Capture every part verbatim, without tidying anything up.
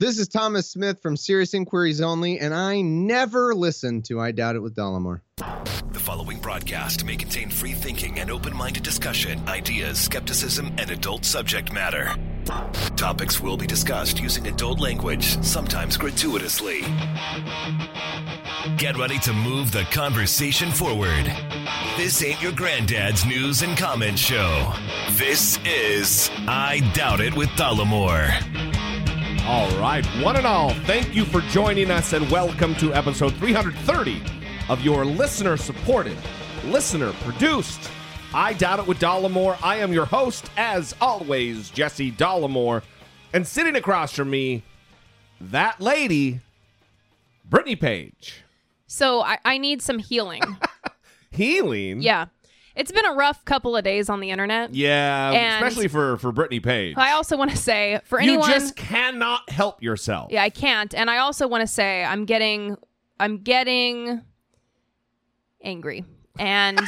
This is Thomas Smith from Serious Inquiries Only, and I never listened to I Doubt It with Dollemore. The following broadcast may contain free thinking and open-minded discussion, ideas, skepticism, and adult subject matter. Topics will be discussed using adult language, sometimes gratuitously. Get ready to move the conversation forward. This ain't your granddad's news and comment show. This is I Doubt It with Dollemore. All right, one and all, thank you for joining us and welcome to episode three hundred thirty of your listener-supported, listener-produced I Doubt It with Dollemore. I am your host, as always, Jesse Dollemore, and sitting across from me, that lady, Brittany Page. So I, I need some healing. Healing? Yeah. It's been a rough couple of days on the internet. Yeah, and especially for, for Brittany Page. I also want to say, for anyone... You just cannot help yourself. Yeah, I can't. And I also want to say, I'm getting... I'm getting... angry. And...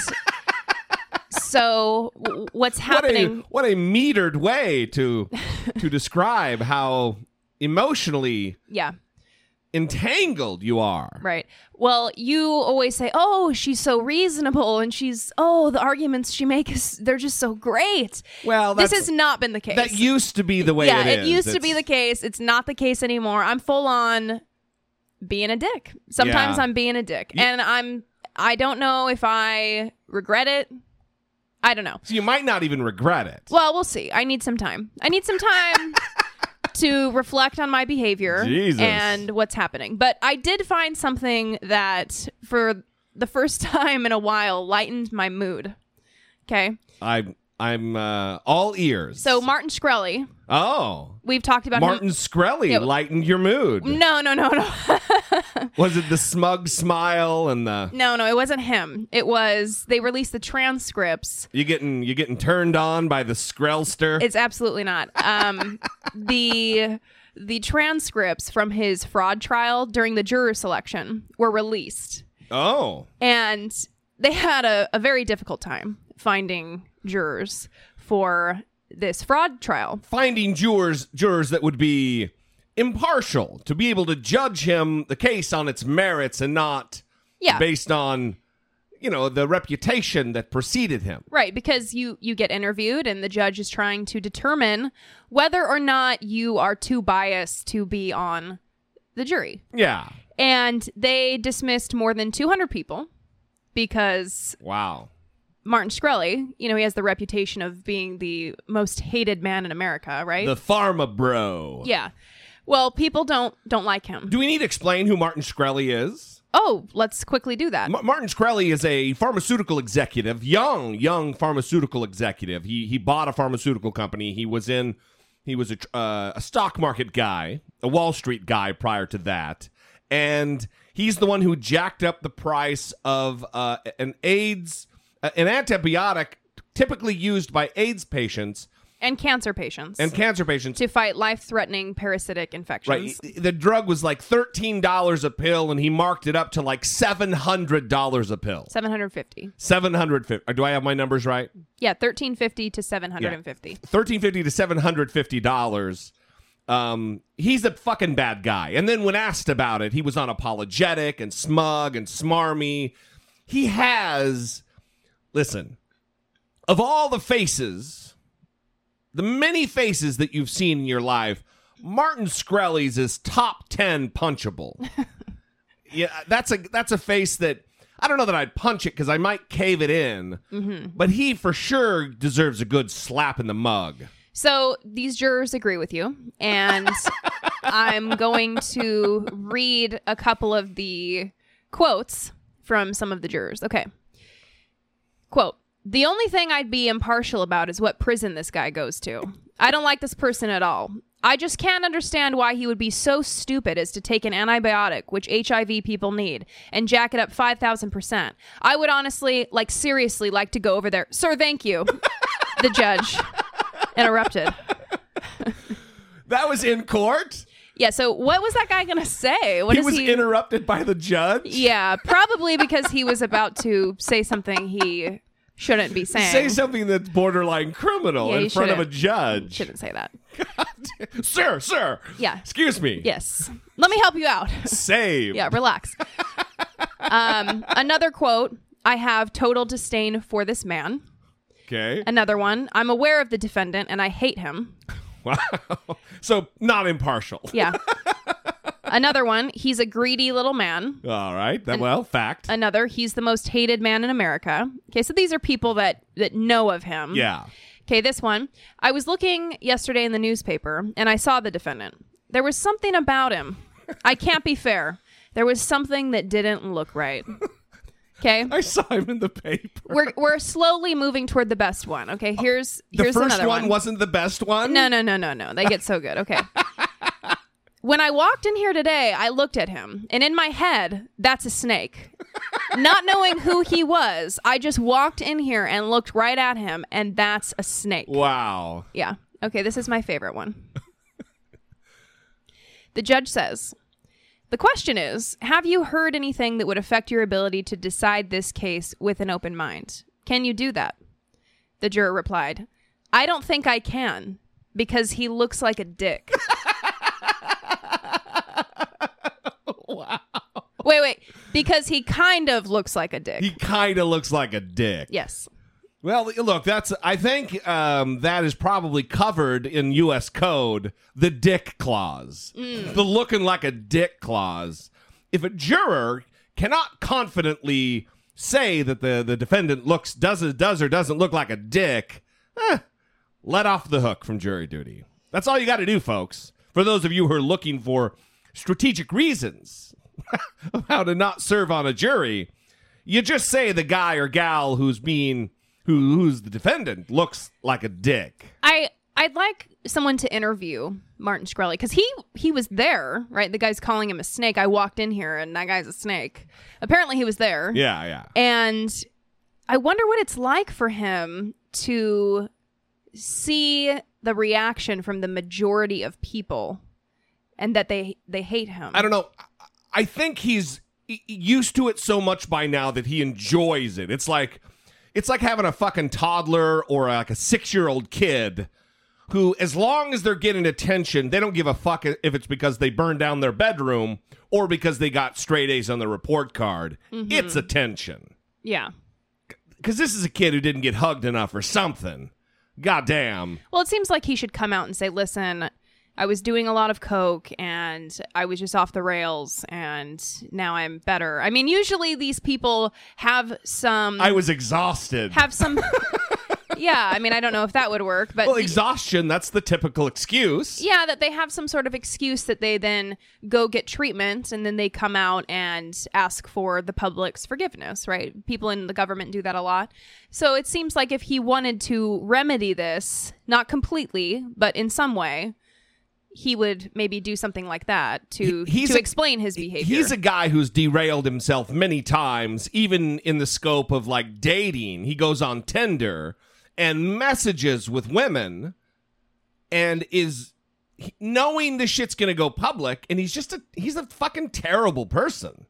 so, w- what's happening... What a, what a metered way to, to describe how emotionally... Yeah. Entangled you are. Right. Well, you always say, oh, she's so reasonable, and she's, oh, the arguments she makes, they're just so great. Well, that's, this has not been the case. That used to be the way yeah, it, it is. Yeah, it used it's... to be the case. It's not the case anymore. I'm full on being a dick. Sometimes yeah. I'm being a dick. You... And I'm, I don't know if I regret it. I don't know. So you might not even regret it. Well, we'll see. I need some time. I need some time. To reflect on my behavior Jesus. And what's happening. But I did find something that, for the first time in a while, lightened my mood. Okay? I, I'm uh, all ears. So Martin Shkreli. Oh. We've talked about Martin him. Shkreli yeah. lightened your mood. No, no, no, no. Was it the smug smile and the... No, no, it wasn't him. It was, they released the transcripts. You getting you getting turned on by the Shkrelster? It's absolutely not. Um, the the transcripts from his fraud trial during the juror selection were released. Oh. And they had a, a very difficult time finding jurors for this fraud trial. Finding jurors jurors that would be impartial, to be able to judge him, the case on its merits and not yeah. based on, you know, the reputation that preceded him. Right, because you, you get interviewed and the judge is trying to determine whether or not you are too biased to be on the jury. Yeah. And they dismissed more than two hundred people because... Wow. Martin Shkreli, you know, he has the reputation of being the most hated man in America, right? The pharma bro. Yeah. Well, people don't don't like him. Do we need to explain who Martin Shkreli is? Oh, let's quickly do that. M- Martin Shkreli is a pharmaceutical executive, young, young pharmaceutical executive. He he bought a pharmaceutical company. He was in, he was a, uh, a stock market guy, a Wall Street guy prior to that. And he's the one who jacked up the price of uh, an AIDS... an antibiotic typically used by AIDS patients. And cancer patients. And cancer patients. To fight life-threatening parasitic infections. Right. The drug was like thirteen dollars a pill, and he marked it up to like seven hundred dollars a pill. seven hundred fifty dollars. seven hundred fifty dollars. Do I have my numbers right? Yeah, thirteen fifty to seven hundred fifty dollars. Yeah. thirteen fifty to seven hundred fifty dollars. Um, he's a fucking bad guy. And then when asked about it, he was unapologetic and smug and smarmy. He has... Listen, of all the faces, the many faces that you've seen in your life, Martin Shkreli's is top ten punchable. Yeah, that's a that's a face that, I don't know that I'd punch it because I might cave it in, mm-hmm. but he for sure deserves a good slap in the mug. So these jurors agree with you, and I'm going to read a couple of the quotes from some of the jurors. Okay. Quote, the only thing I'd be impartial about is what prison this guy goes to. I don't like this person at all. I just can't understand why he would be so stupid as to take an antibiotic, which H I V people need, and jack it up five thousand percent. I would honestly, like seriously, like to go over there. Sir, thank you. The judge interrupted. That was in court? Yeah, so what was that guy going to say? What he is was he... interrupted by the judge? Yeah, probably because he was about to say something he shouldn't be saying. Say something that's borderline criminal yeah, in front of a judge. Shouldn't say that. God. Sir, sir. Yeah. Excuse me. Yes. Let me help you out. Save. Yeah, relax. um, another quote, I have total disdain for this man. Okay. Another one, I'm aware of the defendant and I hate him. Wow. So not impartial. Yeah. Another one, he's a greedy little man. All right. That, An- well, fact. Another, he's the most hated man in America. Okay. So these are people that, that know of him. Yeah. Okay. This one, I was looking yesterday in the newspaper and I saw the defendant. There was something about him. I can't be fair. There was something that didn't look right. Okay. I saw him in the paper. We're we're slowly moving toward the best one. Okay, here's oh, the here's first another one. one wasn't the best one. No, no, no, no, no. They get so good. Okay. When I walked in here today, I looked at him, and in my head, that's a snake. Not knowing who he was, I just walked in here and looked right at him, and that's a snake. Wow. Yeah. Okay. This is my favorite one. The judge says, the question is, have you heard anything that would affect your ability to decide this case with an open mind? Can you do that? The juror replied, I don't think I can, because he looks like a dick. Wow. Wait, wait. Because he kind of looks like a dick. He kind of looks like a dick. Yes. Well, look, that's, I think um, that is probably covered in U S code, the dick clause, mm. the looking like a dick clause. If a juror cannot confidently say that the, the defendant looks, does, does or doesn't look like a dick, eh, let off the hook from jury duty. That's all you got to do, folks. For those of you who are looking for strategic reasons of how to not serve on a jury, you just say the guy or gal who's being... Who, who's the defendant, looks like a dick. I, I'd like someone to interview Martin Shkreli, because he, he was there, right? The guy's calling him a snake. I walked in here, and that guy's a snake. Apparently, he was there. Yeah, yeah. And I wonder what it's like for him to see the reaction from the majority of people and that they, they hate him. I don't know. I think he's used to it so much by now that he enjoys it. It's like... It's like having a fucking toddler or like a six-year-old kid who, as long as they're getting attention, they don't give a fuck if it's because they burned down their bedroom or because they got straight A's on the report card. Mm-hmm. It's attention. Yeah. Because this is a kid who didn't get hugged enough or something. Goddamn. Well, it seems like he should come out and say, listen, I was doing a lot of coke and I was just off the rails and now I'm better. I mean, usually these people have some... I was exhausted. Have some... yeah, I mean, I don't know if that would work, but... Well, exhaustion, the, that's the typical excuse. Yeah, that they have some sort of excuse that they then go get treatment and then they come out and ask for the public's forgiveness, right? People in the government do that a lot. So it seems like if he wanted to remedy this, not completely, but in some way... he would maybe do something like that to he's to explain a, his behavior. He's a guy who's derailed himself many times, even in the scope of like dating. He goes on Tinder and messages with women and is knowing this shit's going to go public. And he's just a, he's a fucking terrible person.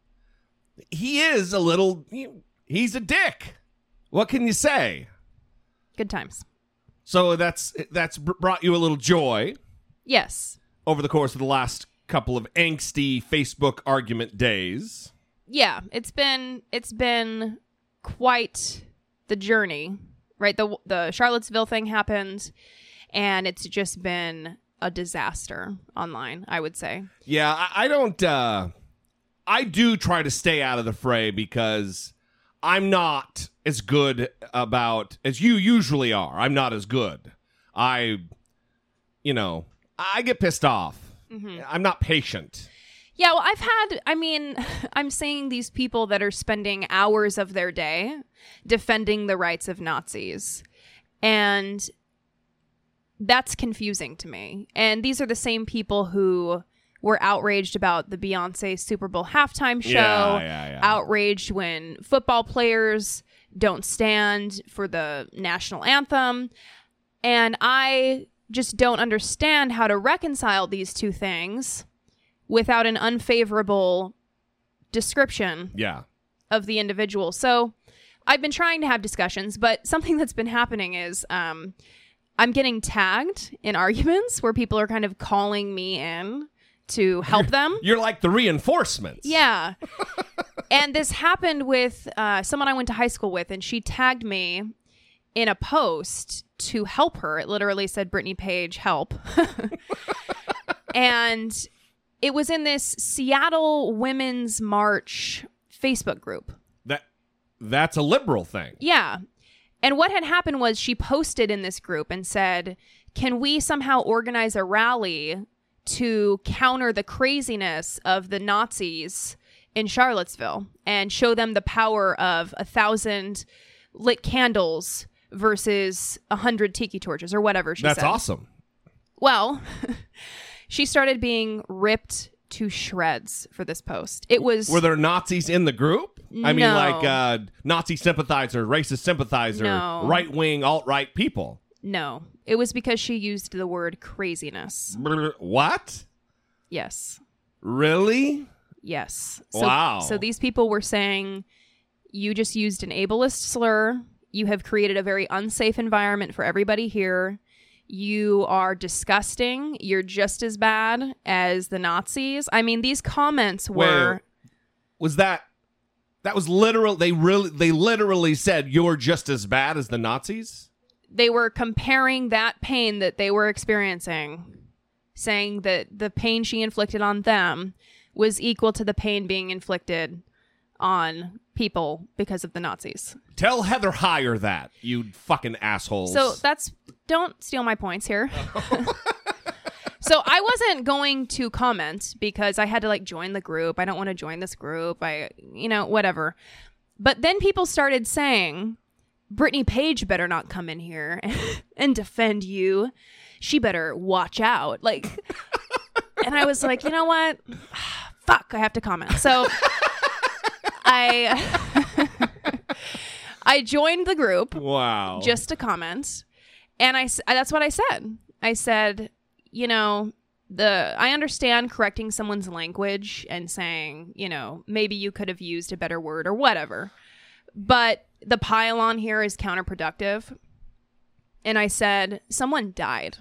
He is a little, he, he's a dick. What can you say? Good times. So that's, that's brought you a little joy. Yes. Over the course of the last couple of angsty Facebook argument days. Yeah, it's been it's been quite the journey, right? The the Charlottesville thing happened, and it's just been a disaster online, I would say. Yeah, I, I don't. Uh, I do try to stay out of the fray because I'm not as good about as you usually are. I'm not as good. I, you know. I get pissed off. Mm-hmm. I'm not patient. Yeah, well, I've had, I mean, I'm seeing these people that are spending hours of their day defending the rights of Nazis. And that's confusing to me. And these are the same people who were outraged about the Beyonce Super Bowl halftime show, yeah, yeah, yeah. outraged when football players don't stand for the national anthem. And I just don't understand how to reconcile these two things without an unfavorable description yeah. of the individual. So I've been trying to have discussions, but something that's been happening is um, I'm getting tagged in arguments where people are kind of calling me in to help them. You're like the reinforcements. Yeah. And this happened with uh, someone I went to high school with, and she tagged me in a post to help her. It literally said, Brittany Page, help. And it was in this Seattle Women's March Facebook group. That That's a liberal thing. Yeah. And what had happened was she posted in this group and said, can we somehow organize a rally to counter the craziness of the Nazis in Charlottesville and show them the power of a thousand lit candles versus a hundred tiki torches or whatever she said. That's awesome. Well, she started being ripped to shreds for this post. It was... Were there Nazis in the group? I no. mean, like uh, Nazi sympathizer, racist sympathizer, no. right-wing, alt-right people. No. It was because she used the word craziness. What? Yes. Really? Yes. So, wow. So these people were saying, you just used an ableist slur. You have created a very unsafe environment for everybody here. You are disgusting. You're just as bad as the Nazis. I mean, these comments were... Wait, was that... That was literal. They really, they literally said, you're just as bad as the Nazis? They were comparing that pain that they were experiencing, saying that the pain she inflicted on them was equal to the pain being inflicted on people because of the Nazis. Tell Heather Heyer that, you fucking assholes. So that's... Don't steal my points here. Oh. So I wasn't going to comment because I had to like join the group. I don't want to join this group. I, you know, whatever. But then people started saying, Brittany Page better not come in here and defend you. She better watch out. Like, and I was like, you know what? Fuck, I have to comment. So I, I joined the group. Wow. Just to comment. And I, that's what I said. I said, you know, the I understand correcting someone's language and saying, you know, maybe you could have used a better word or whatever. But the pile on here is counterproductive. And I said, someone died.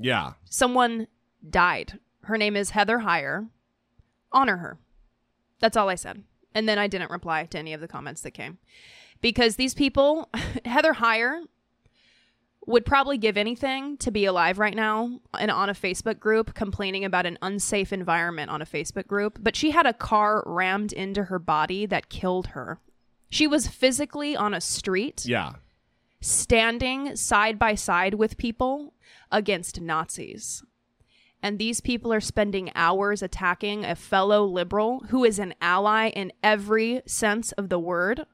Yeah. Someone died. Her name is Heather Heyer. Honor her. That's all I said. And then I didn't reply to any of the comments that came. Because these people, Heather Heyer, would probably give anything to be alive right now and on a Facebook group complaining about an unsafe environment on a Facebook group. But she had a car rammed into her body that killed her. She was physically on a street. Yeah. Standing side by side with people against Nazis. And these people are spending hours attacking a fellow liberal who is an ally in every sense of the word.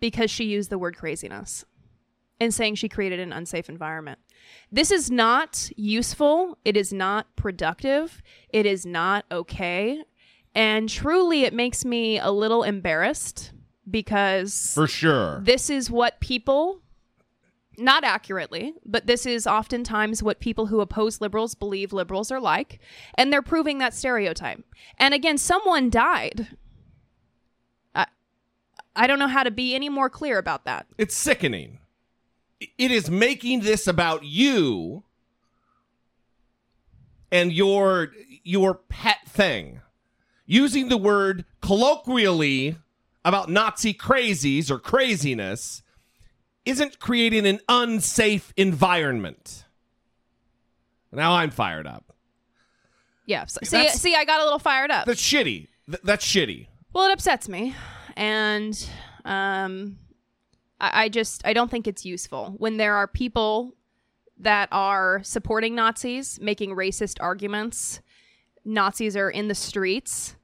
Because she used the word craziness and saying she created an unsafe environment. This is not useful. It is not productive. It is not okay. And truly, it makes me a little embarrassed because... For sure. This is what people, not accurately, but this is oftentimes what people who oppose liberals believe liberals are like. And they're proving that stereotype. And again, someone died. I don't know how to be any more clear about that. It's sickening. It is making this about you and your your pet thing. Using the word colloquially about Nazi crazies or craziness isn't creating an unsafe environment. Now I'm fired up. Yeah. So, see, see, I got a little fired up. That's shitty. Th- that's shitty. Well, it upsets me. And um, I, I just, I don't think it's useful when there are people that are supporting Nazis, making racist arguments. Nazis are in the streets.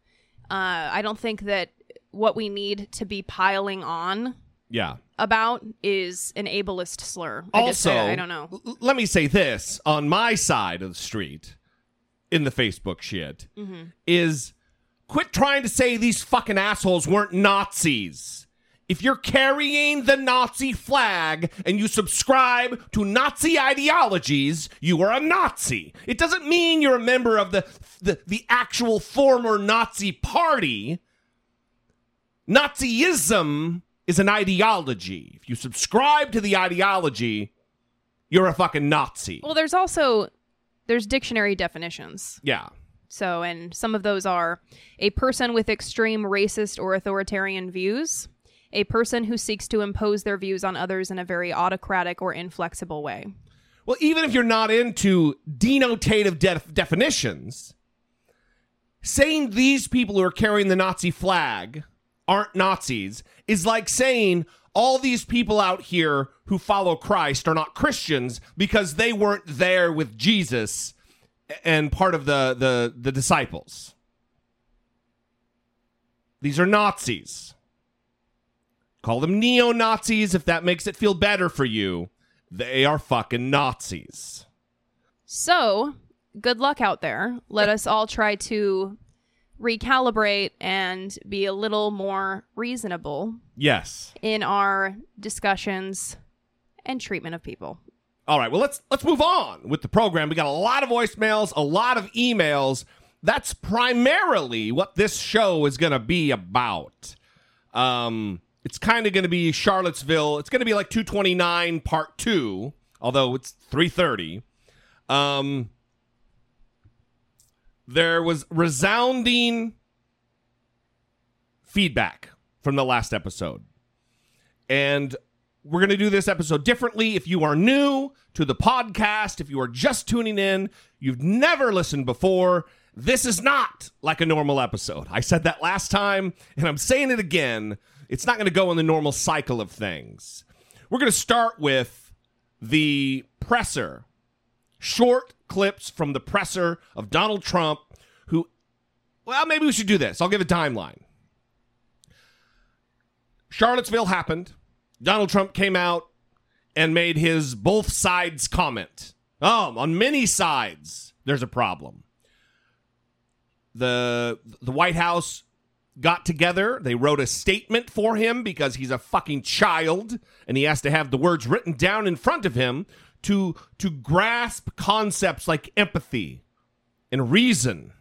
Uh, I don't think that what we need to be piling on yeah. about is an ableist slur. I also, just, I, I don't know. L- let me say this. On my side of the street, in the Facebook shit, mm-hmm. is quit trying to say these fucking assholes weren't Nazis. If you're carrying the Nazi flag and you subscribe to Nazi ideologies, you are a Nazi. It doesn't mean you're a member of the the, the actual former Nazi party. Nazism is an ideology. If you subscribe to the ideology, you're a fucking Nazi. Well, there's also, there's dictionary definitions. Yeah. So, and some of those are a person with extreme racist or authoritarian views. A person who seeks to impose their views on others in a very autocratic or inflexible way. Well, even if you're not into denotative def- definitions, saying these people who are carrying the Nazi flag aren't Nazis is like saying all these people out here who follow Christ are not Christians because they weren't there with Jesus and part of the, the, the disciples. These are Nazis. Call them neo-Nazis if that makes it feel better for you. They are fucking Nazis. So, good luck out there. Let us all try to recalibrate and be a little more reasonable. Yes. In our discussions and treatment of people. All right, well, let's let's move on with the program. We got a lot of voicemails, a lot of emails. That's primarily what this show is going to be about. Um... It's kind of going to be Charlottesville. It's going to be like two twenty-nine part two, although it's three thirty. Um, there was resounding feedback from the last episode. And we're going to do this episode differently. If you are new to the podcast, if you are just tuning in, you've never listened before, this is not like a normal episode. I said that last time, and I'm saying it again. It's not going to go in the normal cycle of things. We're going to start with the presser. Short clips from the presser of Donald Trump, who, well, maybe we should do this. I'll give a timeline. Charlottesville happened. Donald Trump came out and made his both sides comment. Oh, on many sides, there's a problem. The, the White House got together. They wrote a statement for him because he's a fucking child and he has to have the words written down in front of him to to grasp concepts like empathy and reason.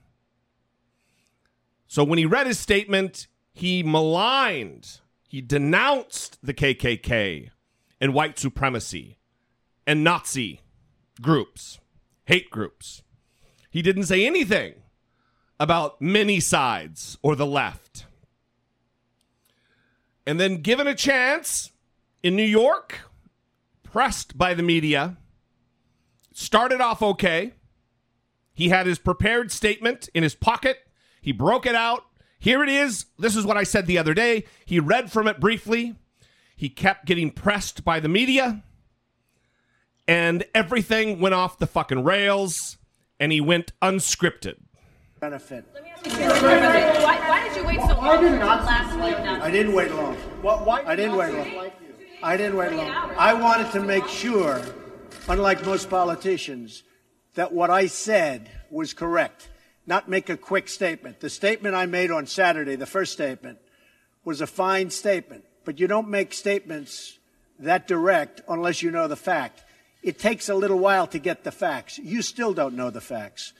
So when he read his statement, he maligned, he denounced the K K K and white supremacy and Nazi groups, hate groups. He didn't say anything about many sides or the left. And then given a chance in New York, pressed by the media, started off okay. He had his prepared statement in his pocket. He broke it out. Here it is. This is what I said the other day. He read from it briefly. He kept getting pressed by the media. And everything went off the fucking rails. And he went unscripted. Benefit. Let me ask you a why, why did you wait so long? I did not. Last week, I didn't wait long. What, why I didn't wait long. I didn't wait long. I wanted to make sure, unlike most politicians, that what I said was correct, not make a quick statement. The statement I made on Saturday, the first statement, was a fine statement. But you don't make statements that direct unless you know the fact. It takes a little while to get the facts. You still don't know the facts.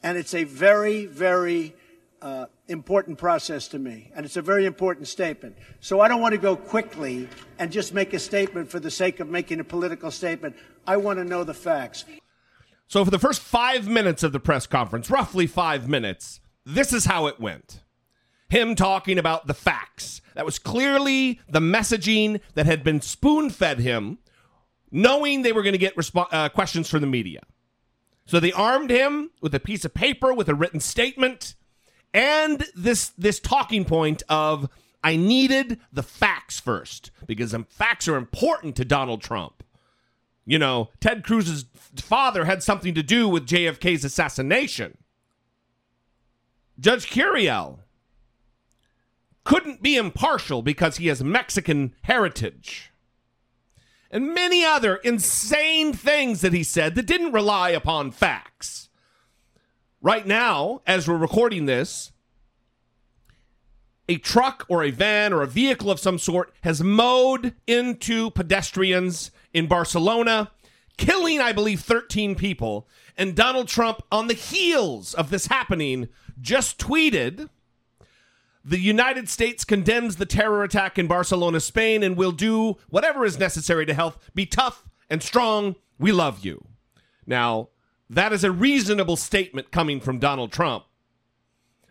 And it's a very, very uh, important process to me. And it's a very important statement. So I don't want to go quickly and just make a statement for the sake of making a political statement. I want to know the facts. So for the first five minutes of the press conference, roughly five minutes, this is how it went. Him talking about the facts. That was clearly the messaging that had been spoon-fed him, knowing they were going to get resp- uh, questions from the media. So they armed him with a piece of paper, with a written statement, and this this talking point of, I needed the facts first, because facts are important to Donald Trump. You know, Ted Cruz's father had something to do with J F K's assassination. Judge Curiel couldn't be impartial because he has Mexican heritage. And many other insane things that he said that didn't rely upon facts. Right now, as we're recording this, a truck or a van or a vehicle of some sort has mowed into pedestrians in Barcelona, killing, I believe, thirteen people. And Donald Trump, on the heels of this happening, just tweeted, "The United States condemns the terror attack in Barcelona, Spain, and will do whatever is necessary to help. Be tough and strong. We love you." Now, that is a reasonable statement coming from Donald Trump,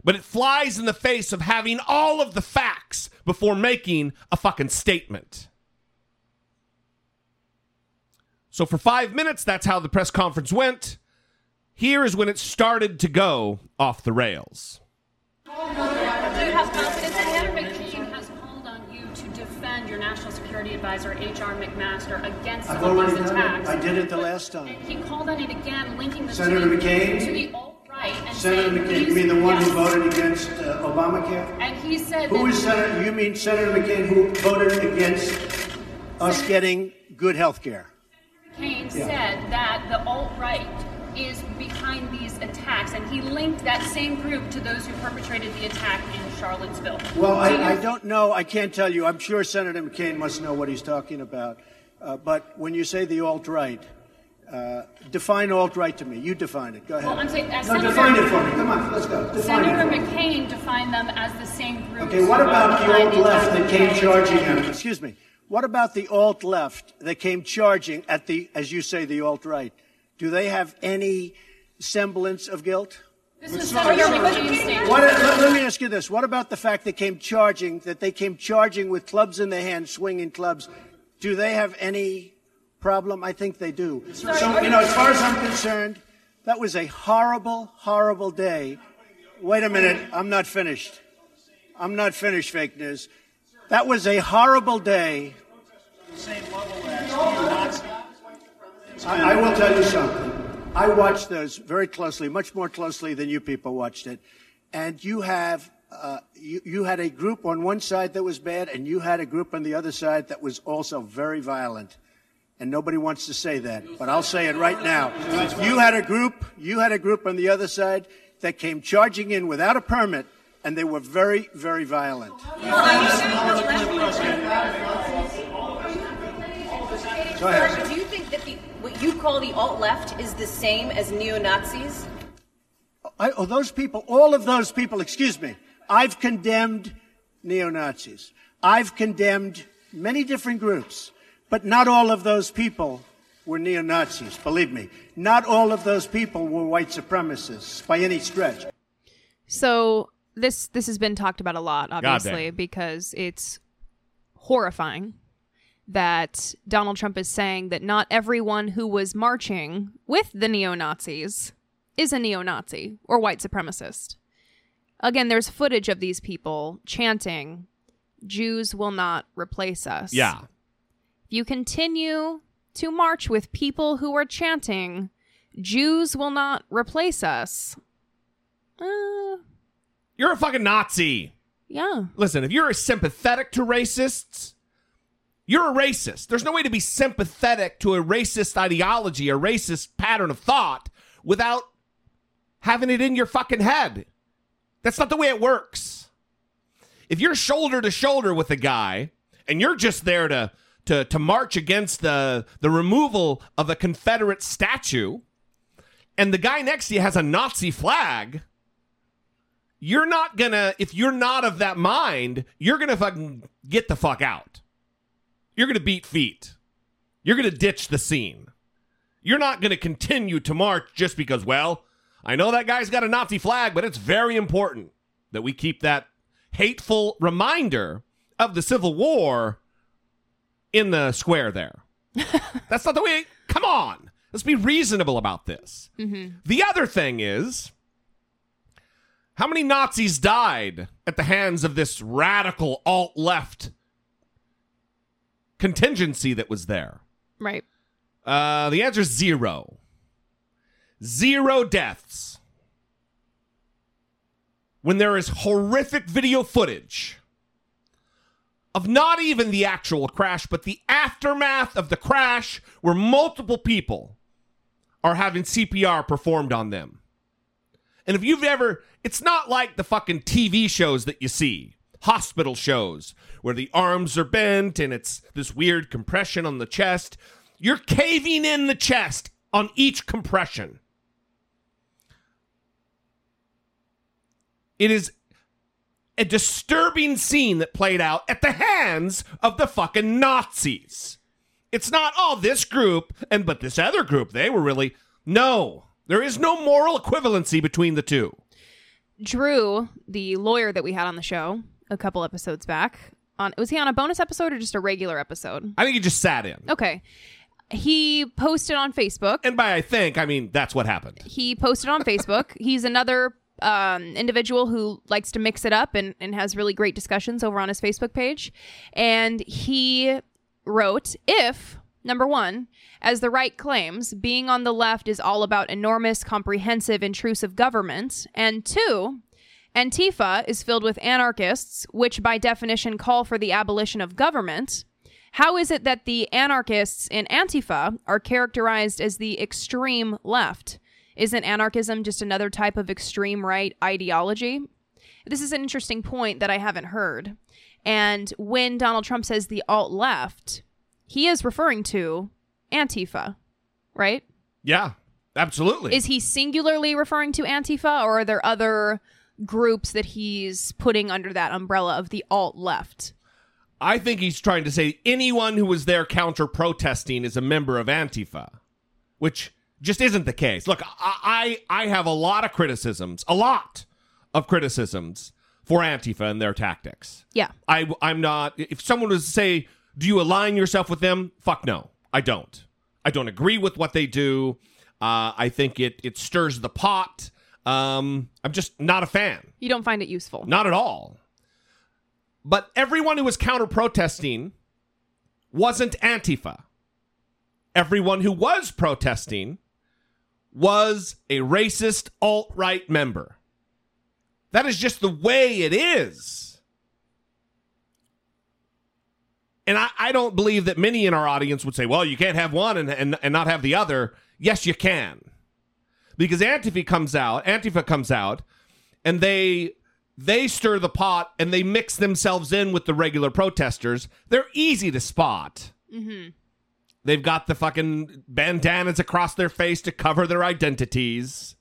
but it flies in the face of having all of the facts before making a fucking statement. So for five minutes, that's how the press conference went. Here is when it started to go off the rails. Advisor H R. McMaster against I've some of these attacks. I did it the last time. And he called on it again, linking the Senator McCain to the alt-right. And Senator McCain, you mean the one yes. who voted against uh, Obamacare? And he said Who that is Senator, you mean Senator McCain who voted against Senator, us getting good health care? Senator McCain yeah. said that the alt-right is behind these attacks, and he linked that same group to those who perpetrated the attack in Charlottesville. Well, I, I don't know. I can't tell you. I'm sure Senator McCain must know what he's talking about. Uh, but when you say the alt-right, uh, define alt-right to me. You define it. Go ahead. Well, I'm saying, uh, no, Senator, define it for me. Come on, let's go. Define Senator it McCain defined them as the same group. Okay, what about the alt-left that came charging him? Excuse me. What about the alt-left that came charging at the, as you say, the alt-right? Do they have any semblance of guilt? This is sorry, sorry. What, let, let me ask you this. What about the fact that came charging, that they came charging with clubs in their hands, swinging clubs? Do they have any problem? I think they do. Sorry, so, you know, as far as I'm concerned, that was a horrible, horrible day. Wait a minute. I'm not finished. I'm not finished, fake news. That was a horrible day. I, I will tell you something. I watched those very closely, much more closely than you people watched it. And you have, uh, you, you had a group on one side that was bad, and you had a group on the other side that was also very violent. And nobody wants to say that, but I'll say it right now. You had a group, you had a group on the other side that came charging in without a permit, and they were very, very violent. Go ahead. What you call the alt-left is the same as neo-Nazis? I, oh, those people, all of those people, excuse me, I've condemned neo-Nazis. I've condemned many different groups, but not all of those people were neo-Nazis, believe me. Not all of those people were white supremacists by any stretch. So this this has been talked about a lot, obviously, because it's horrifying that Donald Trump is saying that not everyone who was marching with the neo-Nazis is a neo-Nazi or white supremacist. Again, there's footage of these people chanting, "Jews will not replace us." Yeah. If you continue to march with people who are chanting, "Jews will not replace us," Uh, you're a fucking Nazi. Yeah. Listen, if you're sympathetic to racists, you're a racist. There's no way to be sympathetic to a racist ideology, a racist pattern of thought, without having it in your fucking head. That's not the way it works. If you're shoulder to shoulder with a guy and you're just there to to, to march against the, the removal of a Confederate statue, and the guy next to you has a Nazi flag, you're not gonna, if you're not of that mind, you're gonna fucking get the fuck out. You're going to beat feet. You're going to ditch the scene. You're not going to continue to march just because, well, I know that guy's got a Nazi flag, but it's very important that we keep that hateful reminder of the Civil War in the square there. That's not the way. Come on. Let's be reasonable about this. Mm-hmm. The other thing is, how many Nazis died at the hands of this radical alt-left contingency that was there? Right. Uh, the answer is zero. Zero deaths. When there is horrific video footage of not even the actual crash, but the aftermath of the crash, where multiple people are having C P R performed on them. And if you've ever, it's not like the fucking T V shows that you see, hospital shows, where the arms are bent and it's this weird compression on the chest. You're caving in the chest on each compression. It is a disturbing scene that played out at the hands of the fucking Nazis. It's not, oh, this group, and but this other group, they were really... No, there is no moral equivalency between the two. Drew, the lawyer that we had on the show a couple episodes back, on was he on a bonus episode or just a regular episode? I think he just sat in. Okay. He posted on Facebook. And by I think, I mean, that's what happened. He posted on Facebook. He's another um individual who likes to mix it up and, and has really great discussions over on his Facebook page. And he wrote, if, number one, as the right claims, being on the left is all about enormous, comprehensive, intrusive government, and two, Antifa is filled with anarchists, which by definition call for the abolition of government, how is it that the anarchists in Antifa are characterized as the extreme left? Isn't anarchism just another type of extreme right ideology? This is an interesting point that I haven't heard. And when Donald Trump says the alt-left, he is referring to Antifa, right? Yeah, absolutely. Is he singularly referring to Antifa, or are there other groups that he's putting under that umbrella of the alt-left? I think he's trying to say anyone who was there counter-protesting is a member of Antifa, which... just isn't the case. Look, I, I I have a lot of criticisms, a lot of criticisms for Antifa and their tactics. Yeah. I, I'm not... If someone was to say, do you align yourself with them? Fuck no, I don't. I don't agree with what they do. Uh, I think it, it stirs the pot. Um, I'm just not a fan. You don't find it useful? Not at all. But everyone who was counter-protesting wasn't Antifa. Everyone who was protesting was a racist alt-right member. That is just the way it is. And I, I don't believe that many in our audience would say, well, you can't have one and, and, and not have the other. Yes, you can. Because Antifa comes out, Antifa comes out, and they they stir the pot and they mix themselves in with the regular protesters. They're easy to spot. Mm-hmm. They've got the fucking bandanas across their face to cover their identities.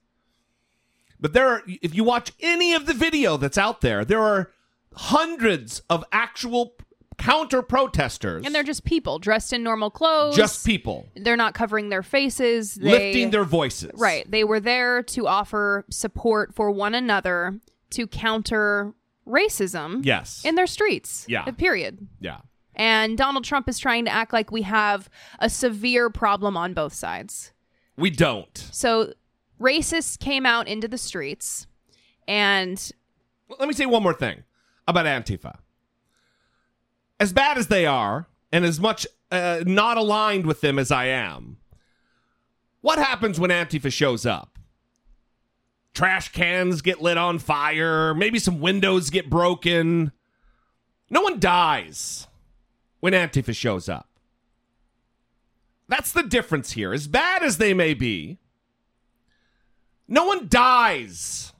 But there are, if you watch any of the video that's out there, there are hundreds of actual counter-protesters. And they're just people dressed in normal clothes. Just people. They're not covering their faces. They, lifting their voices. Right. They were there to offer support for one another to counter racism. Yes. In their streets. Yeah. Period. Yeah. And Donald Trump is trying to act like we have a severe problem on both sides. We don't. So racists came out into the streets and... Let me say one more thing about Antifa. As bad as they are, and as much uh, not aligned with them as I am, what happens when Antifa shows up? Trash cans get lit on fire. Maybe some windows get broken. No one dies when Antifa shows up. That's the difference here. As bad as they may be, no one dies.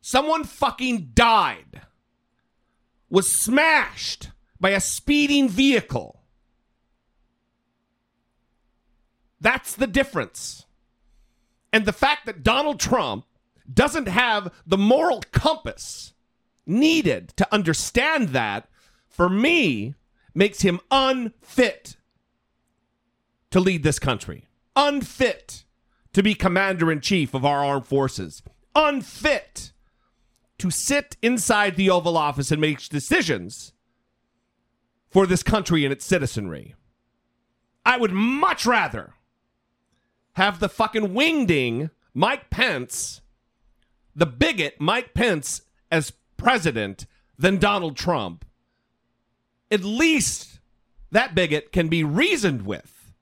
Someone fucking died. Was smashed by a speeding vehicle. That's the difference. And the fact that Donald Trump doesn't have the moral compass needed to understand that, for me, makes him unfit to lead this country, unfit to be commander-in-chief of our armed forces, unfit to sit inside the Oval Office and make decisions for this country and its citizenry. I would much rather have the fucking wingding Mike Pence, the bigot Mike Pence, as president than Donald Trump. At least that bigot can be reasoned with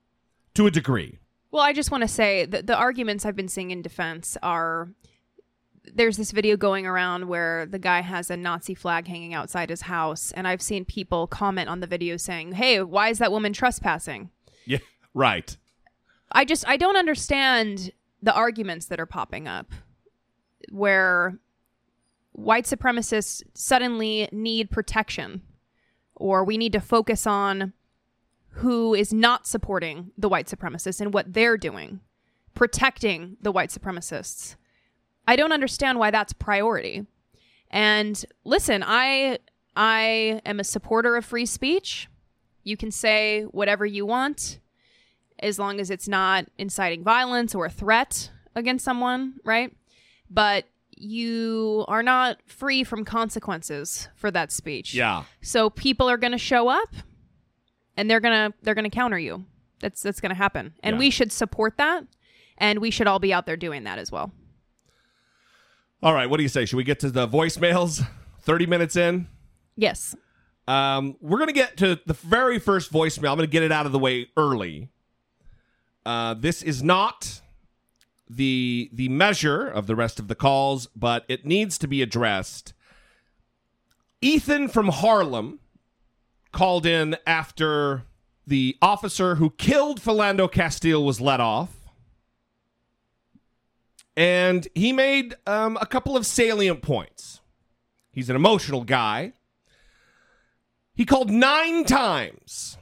to a degree. Well, I just want to say that the arguments I've been seeing in defense are there's this video going around where the guy has a Nazi flag hanging outside his house, and I've seen people comment on the video saying, hey, why is that woman trespassing? Yeah, right. I just, I don't understand the arguments that are popping up where white supremacists suddenly need protection, or we need to focus on who is not supporting the white supremacists and what they're doing, protecting the white supremacists. I don't understand why that's priority. And listen, I I am a supporter of free speech. You can say whatever you want, as long as it's not inciting violence or a threat against someone, right? But you are not free from consequences for that speech. Yeah. So people are going to show up, and they're gonna they're gonna counter you. That's that's gonna happen, and yeah. we should support that, and we should all be out there doing that as well. All right, what do you say? Should we get to the voicemails? Thirty minutes in. Yes. Um, we're gonna get to the very first voicemail. I'm gonna get it out of the way early. Uh, this is not the the measure of the rest of the calls, but it needs to be addressed. Ethan from Harlem called in after the officer who killed Philando Castile was let off. And he made um, a couple of salient points. He's an emotional guy. He called nine times.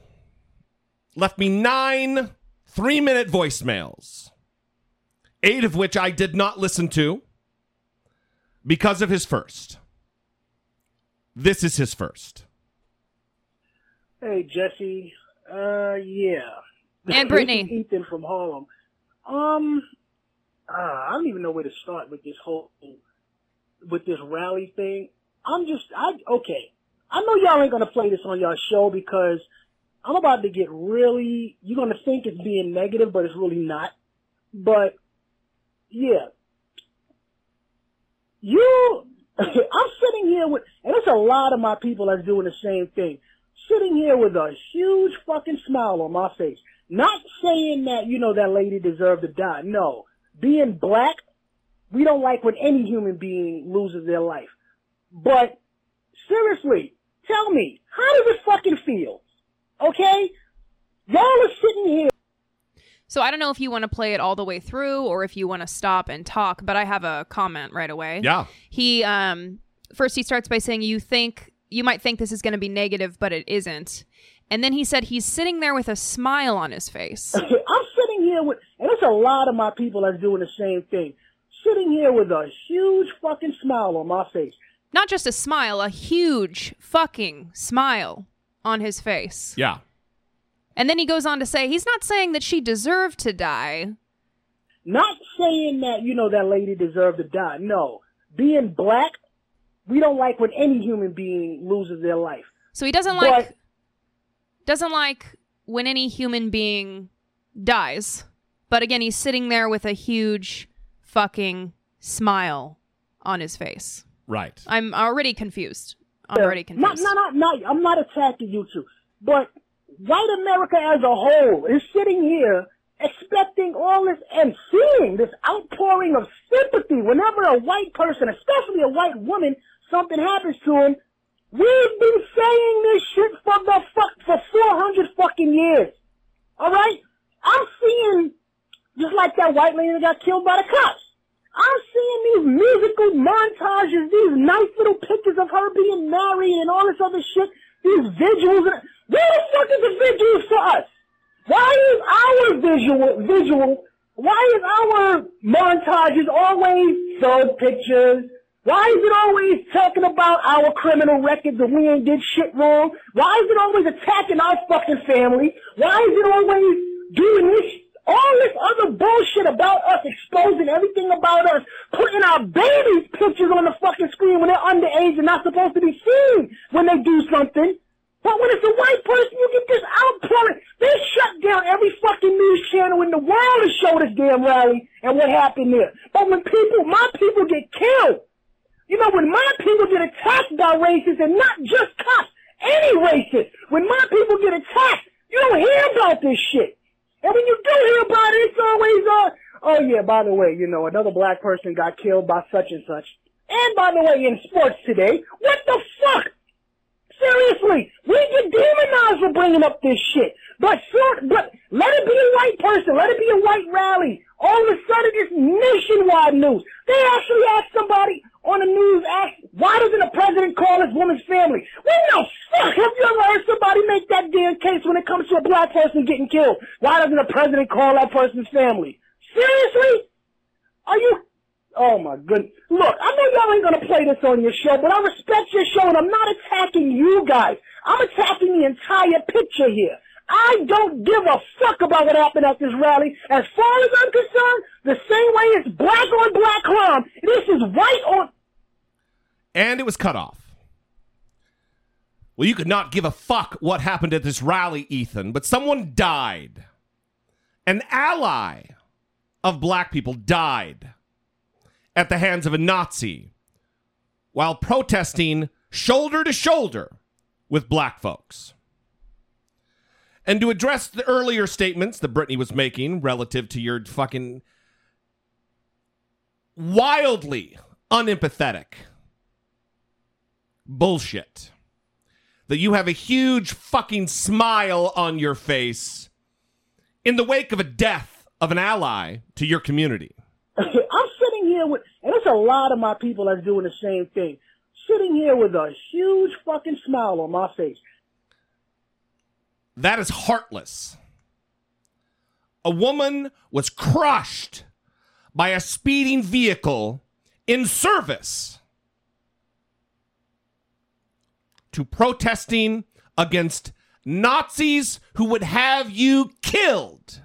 Left me nine three-minute voicemails. Eight of which I did not listen to because of his first. This is his first. Hey, Jesse. Uh, yeah. And Brittany. Ethan from Harlem. Um, uh, I don't even know where to start with this whole, with this rally thing. I'm just, I, okay. I know y'all ain't gonna play this on y'all show because I'm about to get really, you're gonna think it's being negative, but it's really not. But, yeah. You, I'm sitting here with, and it's a lot of my people that's doing the same thing. Sitting here with a huge fucking smile on my face. Not saying that, you know, that lady deserved to die. No. Being black, we don't like when any human being loses their life. But, seriously, tell me, how does it fucking feel? Okay? Y'all are sitting here. So I don't know if you want to play it all the way through or if you want to stop and talk, but I have a comment right away. Yeah. He, um, first he starts by saying, you think... You might think this is going to be negative, but it isn't. And then he said he's sitting there with a smile on his face. I'm sitting here with, and it's a lot of my people that's doing the same thing. Sitting here with a huge fucking smile on my face. Not just a smile, a huge fucking smile on his face. Yeah. And then he goes on to say he's not saying that she deserved to die. Not saying that, you know, that lady deserved to die. No. Being black, we don't like when any human being loses their life. So he doesn't like but, doesn't like when any human being dies. But again, he's sitting there with a huge fucking smile on his face. Right. I'm already confused. I'm yeah. already confused. No, no, no, no. I'm not attacking you two. But white America as a whole is sitting here expecting all this and seeing this outpouring of sympathy whenever a white person, especially a white woman, something happens to him. We've been saying this shit for the fuck for four hundred fucking years. All right? I'm seeing, just like that white lady that got killed by the cops, I'm seeing these musical montages, these nice little pictures of her being married and all this other shit, these visuals. And, where the fuck is the visuals for us? Why is our visual, visual, why is our montages always thug pictures? Why is it always talking about our criminal record that we ain't did shit wrong? Why is it always attacking our fucking family? Why is it always doing this, all this other bullshit about us, exposing everything about us, putting our babies' pictures on the fucking screen when they're underage and not supposed to be seen when they do something? But when it's a white person, you get this outpouring. They shut down every fucking news channel in the world to show this damn rally and what happened there. But when people, my people get killed, you know, when my people get attacked by racists, and not just cops, any racist, when my people get attacked, you don't hear about this shit. And when you do hear about it, it's always, uh, oh yeah, by the way, you know, another black person got killed by such and such. And by the way, in sports today, what the fuck? Seriously, we get demonized for bringing up this shit. But sure, but let it be a white person. Let it be a white rally. All of a sudden, it's nationwide news. They actually asked somebody on the news, asked, why doesn't the president call his woman's family? What the fuck? Have you ever heard somebody make that damn case when it comes to a black person getting killed? Why doesn't the president call that person's family? Seriously? Are you... Oh my goodness. Look, I know y'all ain't gonna play this on your show, but I respect your show and I'm not attacking you guys. I'm attacking the entire picture here. I don't give a fuck about what happened at this rally. As far as I'm concerned, the same way it's black on black crime, this is white on... And it was cut off. Well, you could not give a fuck what happened at this rally, Ethan, but someone died. An ally of black people died at the hands of a Nazi while protesting shoulder to shoulder with black folks. And to address the earlier statements that Brittany was making relative to your fucking wildly unempathetic bullshit, that you have a huge fucking smile on your face in the wake of a death of an ally to your community. Here with, and it's a lot of my people that's doing the same thing, sitting here with a huge fucking smile on my face. That is heartless. A woman was crushed by a speeding vehicle in service to protesting against Nazis who would have you killed.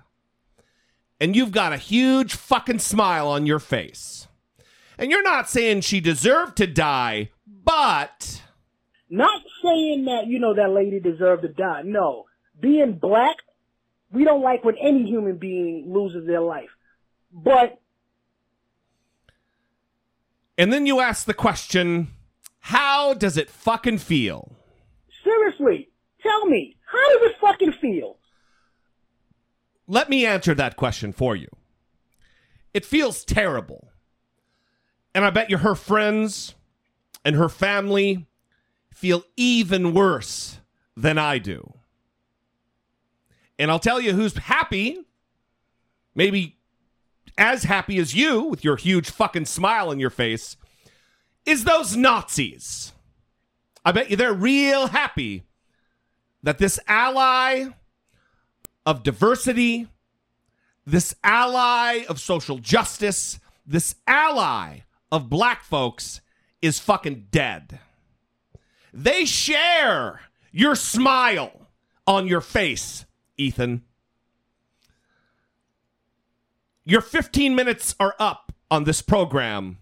And you've got a huge fucking smile on your face. And you're not saying she deserved to die, but... Not saying that, you know, that lady deserved to die. No. Being black, we don't like when any human being loses their life. But... And then you ask the question, how does it fucking feel? Seriously, tell me, how does it fucking feel? Let me answer that question for you. It feels terrible. And I bet you her friends and her family feel even worse than I do. And I'll tell you who's happy, maybe as happy as you with your huge fucking smile on your face, is those Nazis. I bet you they're real happy that this ally... of diversity, this ally of social justice, this ally of black folks is fucking dead. They share your smile on your face, Ethan. Your fifteen minutes are up on this program.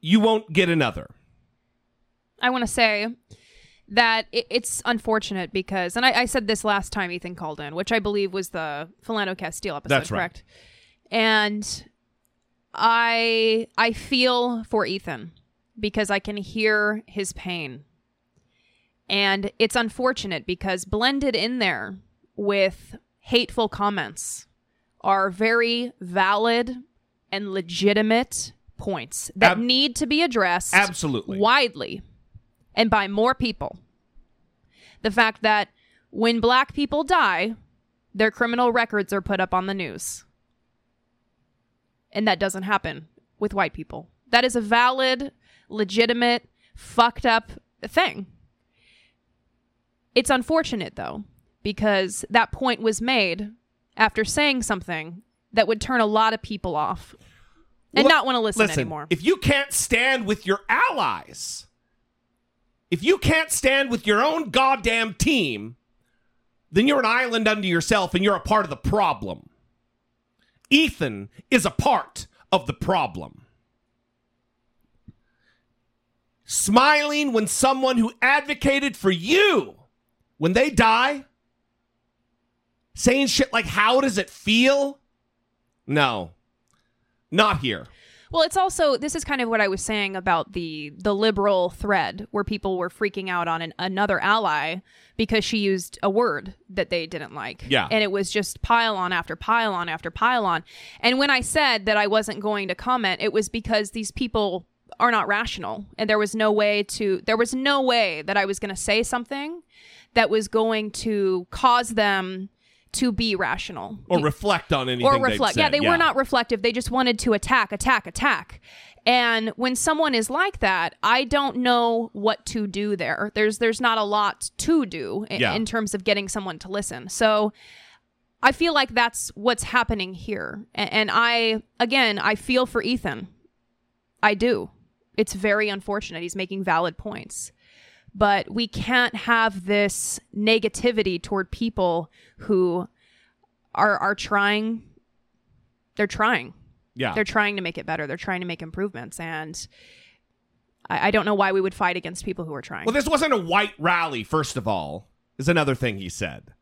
You won't get another. I want to say... that it's unfortunate because, and I, I said this last time Ethan called in, which I believe was the Philando Castile episode, That's right. correct? And I I feel for Ethan because I can hear his pain. And it's unfortunate because blended in there with hateful comments are very valid and legitimate points that Ab- need to be addressed absolutely widely. And by more people. The fact that when black people die, their criminal records are put up on the news. And that doesn't happen with white people. That is a valid, legitimate, fucked up thing. It's unfortunate, though, because that point was made after saying something that would turn a lot of people off and well, not want to listen, listen anymore. If you can't stand with your allies... If you can't stand with your own goddamn team, then you're an island unto yourself and you're a part of the problem. Ethan is a part of the problem. Smiling when someone who advocated for you, when they die, saying shit like, how does it feel? No, not here. Well, it's also, this is kind of what I was saying about the the liberal thread where people were freaking out on an, another ally because she used a word that they didn't like. Yeah. And it was just pile on after pile on after pile on. And when I said that I wasn't going to comment, it was because these people are not rational. And there was no way to, there was no way that I was going to say something that was going to cause them to be rational or reflect on anything or reflect said. yeah they yeah. were not reflective. They just wanted to attack attack attack. And when someone is like that, I don't know what to do there. There's there's not a lot to do in, yeah. in terms of getting someone to listen. So I feel like that's what's happening here, and, and I again I feel for Ethan. I do. It's very unfortunate. He's making valid points. But we can't have this negativity toward people who are are trying. They're trying. Yeah. They're trying to make it better. They're trying to make improvements. And I, I don't know why we would fight against people who are trying. Well, this wasn't a white rally, first of all, is another thing he said.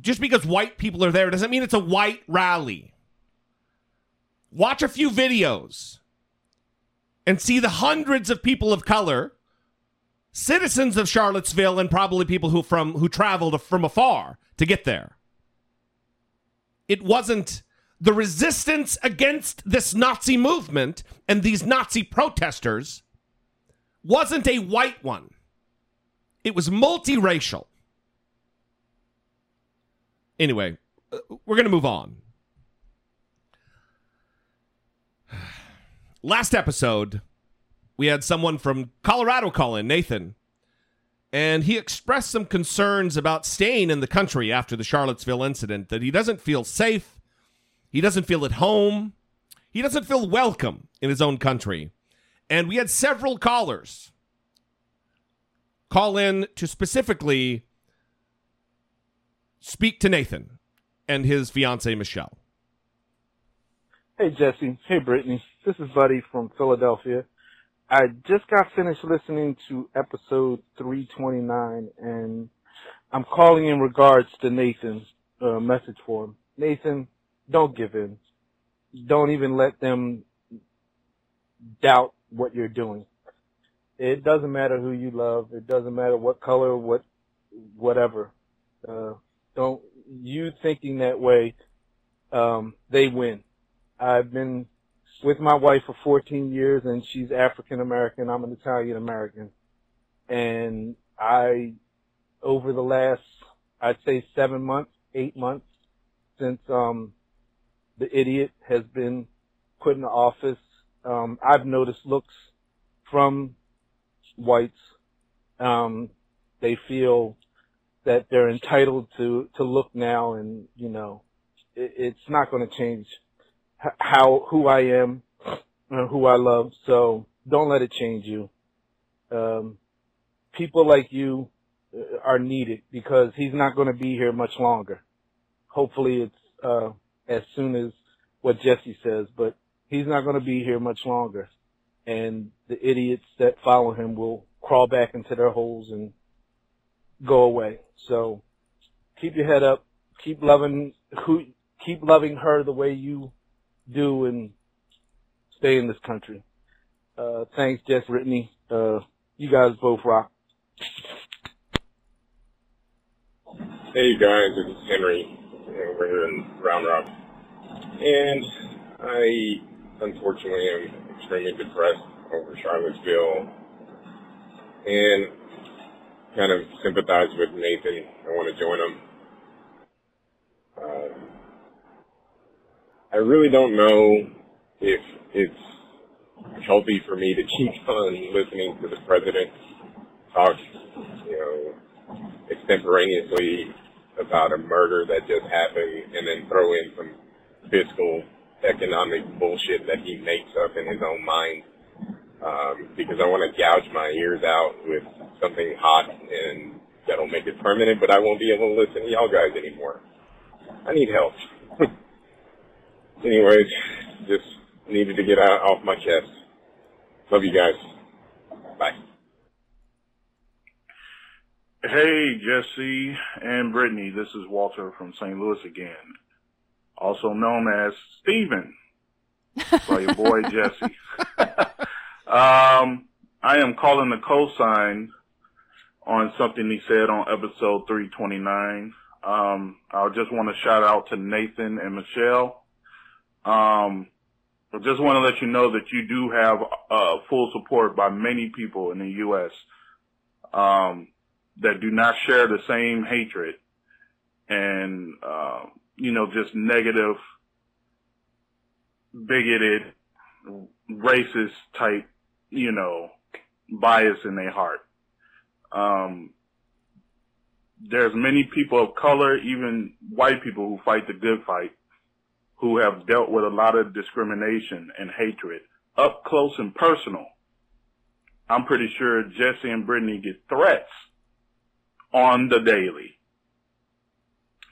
Just because white people are there doesn't mean it's a white rally. Watch a few videos and see the hundreds of people of color, citizens of Charlottesville, and probably people who from who traveled from afar to get there. It wasn't the resistance against this Nazi movement and these Nazi protesters wasn't a white one. It was multiracial. Anyway, we're going to move on. Last episode, we had someone from Colorado call in, Nathan, and he expressed some concerns about staying in the country after the Charlottesville incident, that he doesn't feel safe, he doesn't feel at home, he doesn't feel welcome in his own country. And we had several callers call in to specifically speak to Nathan and his fiancée, Michelle. Hey, Jesse. Hey, Brittany. This is Buddy from Philadelphia. I just got finished listening to episode three twenty-nine, and I'm calling in regards to Nathan's uh, message for him. Nathan, don't give in. Don't even let them doubt what you're doing. It doesn't matter who you love. It doesn't matter what color, what, whatever. Uh, don't, you thinking that way, um, they win. I've been with my wife for fourteen years, and she's African American. I'm an Italian American. And I, over the last, I'd say seven months, eight months, since, um, the idiot has been put in office, um, I've noticed looks from whites. Um, they feel that they're entitled to, to look now, and, you know, it, it's not going to change how, who I am, and who I love. So don't let it change you. Um, people like you are needed because he's not going to be here much longer. Hopefully it's, uh, as soon as what Jesse says, but he's not going to be here much longer. And the idiots that follow him will crawl back into their holes and go away. So keep your head up. Keep loving who, keep loving her the way you do, and stay in this country. Uh, thanks, Jess, Brittany. Uh, you guys both rock. Hey, you guys. It's Henry over here in Round Rock. And I, unfortunately, am extremely depressed over Charlottesville and kind of sympathize with Nathan. I want to join him. Uh, I really don't know if it's healthy for me to keep on listening to the president talk, you know, extemporaneously about a murder that just happened and then throw in some fiscal economic bullshit that he makes up in his own mind, um, because I want to gouge my ears out with something hot and that'll make it permanent, but I won't be able to listen to y'all guys anymore. I need help. Anyways, just needed to get out off my chest. Love you guys. Bye. Hey, Jesse and Brittany. This is Walter from Saint Louis again, also known as Steven. by your boy Jesse. um, I am calling the co-sign on something he said on episode three twenty-nine. Um, I just want to shout out to Nathan and Michelle. Um, I just want to let you know that you do have uh, full support by many people in the U S Um, that do not share the same hatred and, uh, you know, just negative, bigoted, racist type, you know, bias in their heart. Um, there's many people of color, even white people who fight the good fight, who have dealt with a lot of discrimination and hatred up close and personal. I'm pretty sure Jesse and Brittany get threats on the daily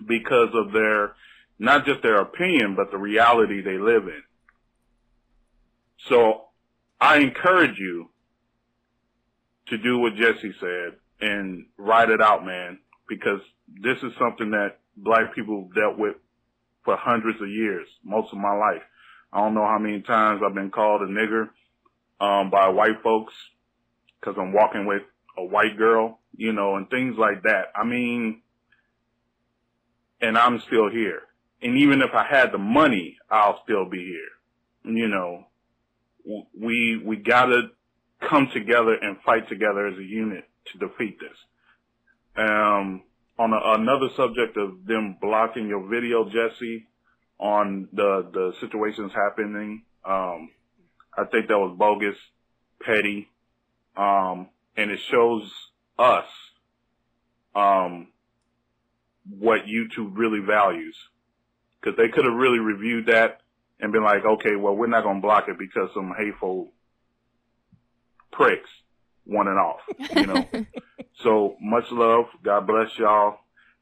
because of their, not just their opinion, but the reality they live in. So I encourage you to do what Jesse said and write it out, man, because this is something that black people dealt with for hundreds of years, most of my life. I don't know how many times I've been called a nigger um, by white folks because I'm walking with a white girl, you know, and things like that. I mean, and I'm still here. And even if I had the money, I'll still be here. You know, we, we gotta come together and fight together as a unit to defeat this. Um, on a, another subject of them blocking your video, Jesse, on the, the situations happening, um, I think that was bogus, petty, um, and it shows us um, what YouTube really values. Because they could have really reviewed that and been like, okay, well, we're not going to block it because some hateful pricks want it off, you know. So much love. God bless y'all.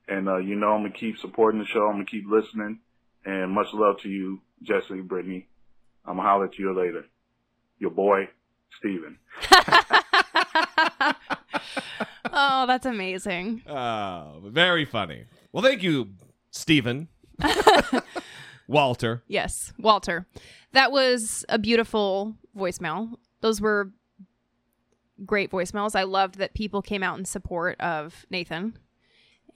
And, uh, you know, I'm going to keep supporting the show. I'm going to keep listening. And much love to you, Jesse, Brittany. I'm going to holler at you later. Your boy, Steven. Oh, that's amazing. Oh, very funny. Well, thank you, Steven. Walter. Yes, Walter. That was a beautiful voicemail. Those were great voicemails. I loved that people came out in support of Nathan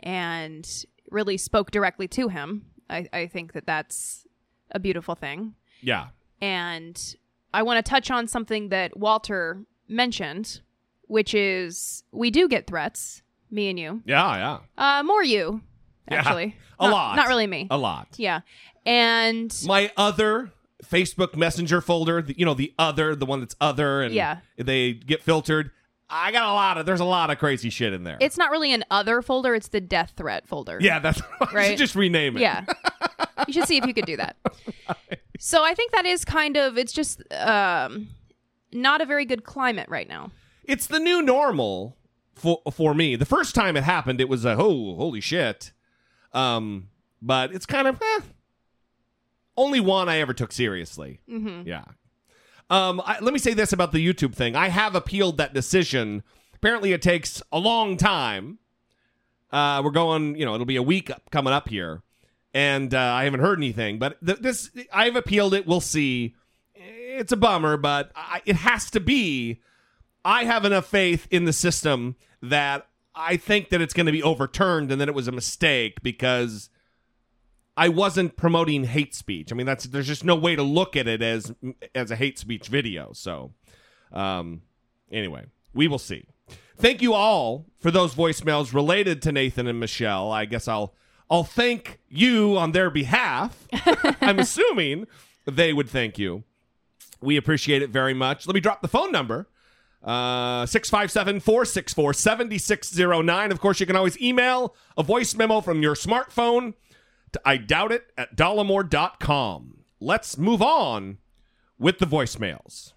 and really spoke directly to him. I, I think that that's a beautiful thing. Yeah. And I want to touch on something that Walter mentioned, which is we do get threats, me and you. Yeah, yeah. Uh, more you, actually. Yeah, a not, lot. Not really me. A lot. Yeah. And my other Facebook Messenger folder, the, you know, the other, the one that's other, and yeah, they get filtered. I got a lot of, there's a lot of crazy shit in there. It's not really an other folder. It's the death threat folder. Yeah, that's right. Just rename it. Yeah. You should see if you could do that. Right. So I think that is kind of, it's just um, not a very good climate right now. It's the new normal for for me. The first time it happened, it was a, oh, holy shit. Um, but it's kind of, eh, only one I ever took seriously. Mm-hmm. Yeah. Um, I, let me say this about the YouTube thing. I have appealed that decision. Apparently it takes a long time. Uh, we're going, you know, it'll be a week up, coming up here. And uh, I haven't heard anything. But th- this, I've appealed it. We'll see. It's a bummer, but I, it has to be. I have enough faith in the system that I think that it's going to be overturned and that it was a mistake because I wasn't promoting hate speech. I mean, that's there's just no way to look at it as as a hate speech video. So um, anyway, we will see. Thank you all for those voicemails related to Nathan and Michelle. I guess I'll I'll thank you on their behalf. I'm assuming they would thank you. We appreciate it very much. Let me drop the phone number. Uh, six five seven, four six four, seven six zero nine. Of course, you can always email a voice memo from your smartphone to I doubt it at dollemore dot com. Let's move on with the voicemails.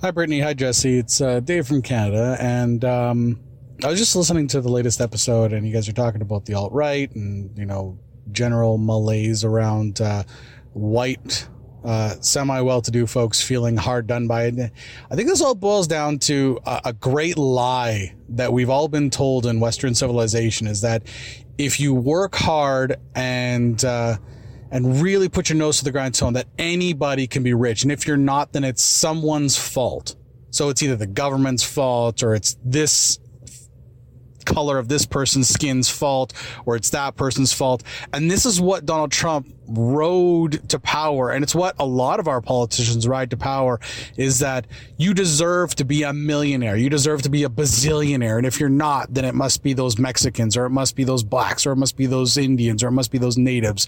Hi, Brittany. Hi, Jesse. It's uh, Dave from Canada. And um, I was just listening to the latest episode, and you guys are talking about the alt-right and, you know, general malaise around uh, white Uh, semi-well-to-do folks feeling hard done by it. I think this all boils down to a, a great lie that we've all been told in Western civilization is that if you work hard and uh, and really put your nose to the grindstone that anybody can be rich. And if you're not, then it's someone's fault. So it's either the government's fault, or it's this color of this person's skin's fault, or it's that person's fault. And this is what Donald Trump rode to power. And it's what a lot of our politicians ride to power, is that you deserve to be a millionaire. You deserve to be a bazillionaire. And if you're not, then it must be those Mexicans, or it must be those blacks, or it must be those Indians, or it must be those natives.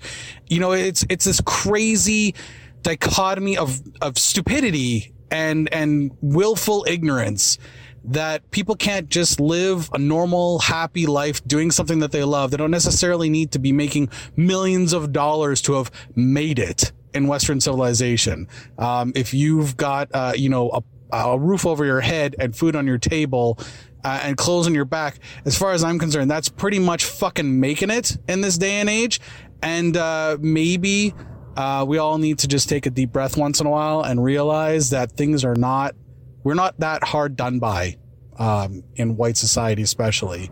You know, it's, it's this crazy dichotomy of, of stupidity and, and willful ignorance, that people can't just live a normal, happy life doing something that they love. They don't necessarily need to be making millions of dollars to have made it in Western civilization. Um, if you've got, uh, you know, a, a roof over your head and food on your table, uh, and clothes on your back, as far as I'm concerned, that's pretty much fucking making it in this day and age. And, uh, maybe, uh, we all need to just take a deep breath once in a while and realize that things are not, we're not that hard done by, um, in white society especially.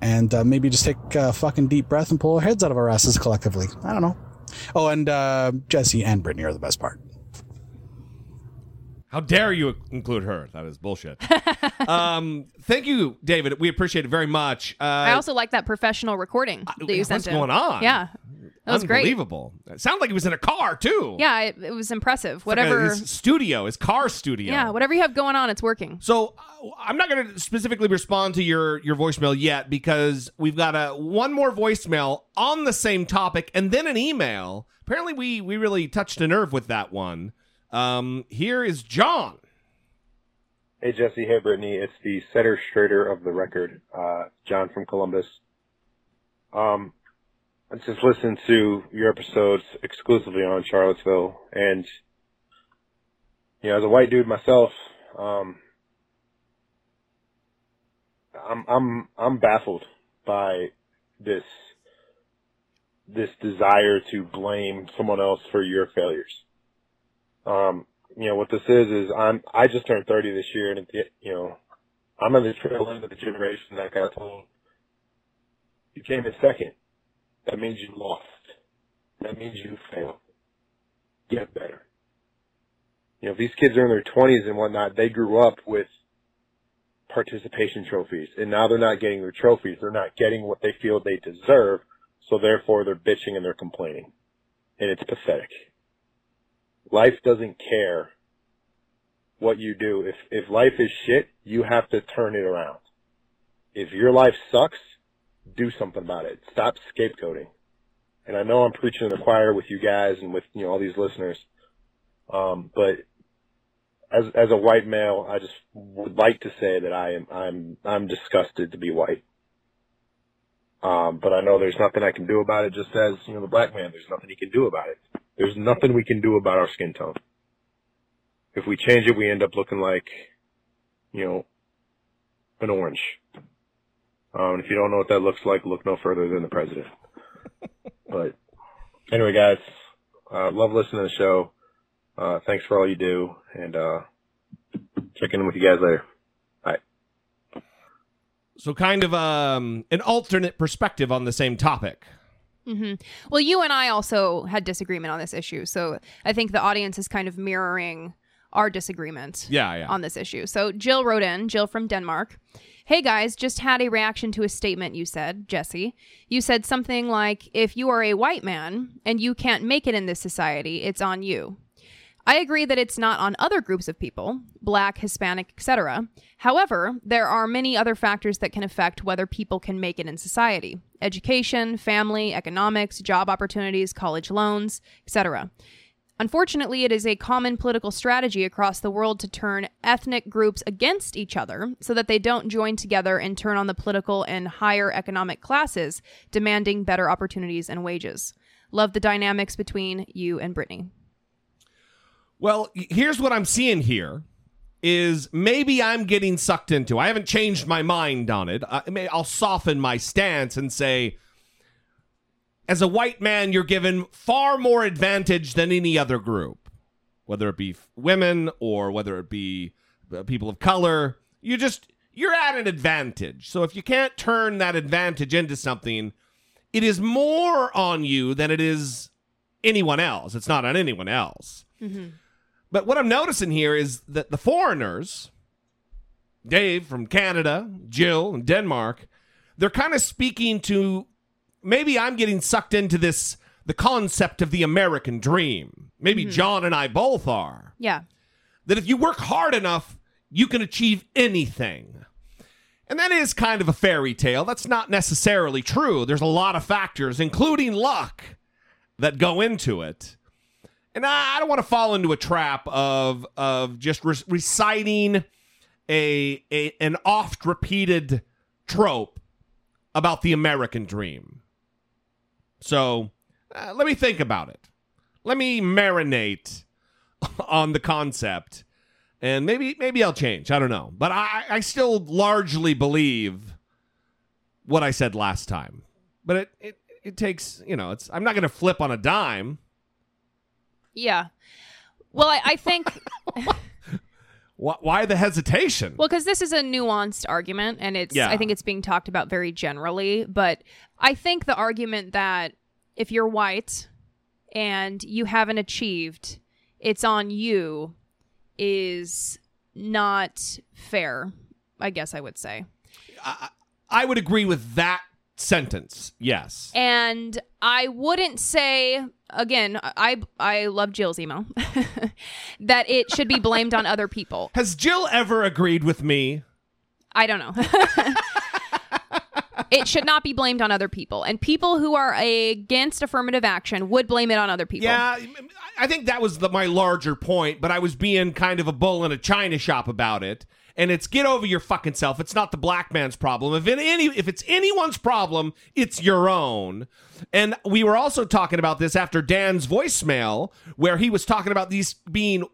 And uh, maybe just take a fucking deep breath and pull our heads out of our asses collectively. I don't know. Oh, and uh, Jesse and Brittany are the best part. How dare you include her? That is bullshit. um, thank you, David. We appreciate it very much. Uh, I also like that professional recording that you what's sent in. What's going on? Yeah. That was great. Unbelievable. It sounded like he was in a car, too. Yeah, it, it was impressive. It's whatever. Like a, his studio, his car studio. Yeah, whatever you have going on, it's working. So uh, I'm not going to specifically respond to your, your voicemail yet, because we've got a, one more voicemail on the same topic and then an email. Apparently, we, we really touched a nerve with that one. Um, here is John. Hey, Jesse. Hey, Brittany. It's the setter straighter of the record, uh, John from Columbus. Um... I just listened to your episodes exclusively on Charlottesville, and, you know, as a white dude myself, um, I'm, I'm, I'm baffled by this, this desire to blame someone else for your failures. Um, you know, what this is, is I'm, I just turned thirty this year, and, it, you know, I'm on the trail end of the generation that got told, you came in second. That means you lost. That means you failed. Get better. You know, if these kids are in their twenties and whatnot, they grew up with participation trophies, and now they're not getting their trophies. They're not getting what they feel they deserve, so therefore they're bitching and they're complaining. And it's pathetic. Life doesn't care what you do. If, if life is shit, you have to turn it around. If your life sucks, do something about it. Stop scapegoating. And I know I'm preaching to the choir with you guys and with, you know, all these listeners. Um, but as, as a white male, I just would like to say that I am, I'm, I'm disgusted to be white. Um, but I know there's nothing I can do about it. Just as, you know, the black man, there's nothing he can do about it. There's nothing we can do about our skin tone. If we change it, we end up looking like, you know, an orange. Um, if you don't know what that looks like, look no further than the president. But anyway, guys, uh, love listening to the show. Uh, thanks for all you do, and uh, check in with you guys later. All right. So kind of um, an alternate perspective on the same topic. Mm-hmm. Well, you and I also had disagreement on this issue, so I think the audience is kind of mirroring our disagreement yeah, yeah. on this issue. So Jill wrote in, Jill from Denmark. Hey guys, just had a reaction to a statement you said, Jesse. You said something like, if you are a white man and you can't make it in this society, it's on you. I agree that it's not on other groups of people, black, Hispanic, et cetera. However, there are many other factors that can affect whether people can make it in society. Education, family, economics, job opportunities, college loans, et cetera. Unfortunately, it is a common political strategy across the world to turn ethnic groups against each other so that they don't join together and turn on the political and higher economic classes, demanding better opportunities and wages. Love the dynamics between you and Brittany. Well, here's what I'm seeing here is maybe I'm getting sucked into. I haven't changed my mind on it. I mean, I'll soften my stance and say, as a white man, you're given far more advantage than any other group, whether it be women or whether it be people of color. You just, you're at an advantage. So if you can't turn that advantage into something, it is more on you than it is anyone else. It's not on anyone else. Mm-hmm. But what I'm noticing here is that the foreigners, Dave from Canada, Jill and Denmark, they're kind of speaking to, maybe I'm getting sucked into this, the concept of the American dream. Maybe mm-hmm. John and I both are. Yeah. That if you work hard enough, you can achieve anything. And that is kind of a fairy tale. That's not necessarily true. There's a lot of factors, including luck, that go into it. And I don't want to fall into a trap of of just re- reciting a, a an oft-repeated trope about the American dream. So uh, let me think about it. Let me marinate on the concept. And maybe maybe I'll change. I don't know. But I, I still largely believe what I said last time. But it, it, it takes, you know, it's I'm not going to flip on a dime. Yeah. Well, I, I think... why, why the hesitation? Well, because this is a nuanced argument, and it's yeah. I think it's being talked about very generally. But I think the argument that if you're white and you haven't achieved, it's on you... is not fair, I guess I would say. I, I would agree with that sentence, yes. And I wouldn't say, again, I I love Jill's email, that it should be blamed on other people. Has Jill ever agreed with me? I don't know. It should not be blamed on other people. And people who are against affirmative action would blame it on other people. Yeah, I think that was the, my larger point, but I was being kind of a bull in a china shop about it. And it's get over your fucking self. It's not the black man's problem. If it any, if it's anyone's problem, it's your own. And we were also talking about this after Dan's voicemail, where he was talking about these being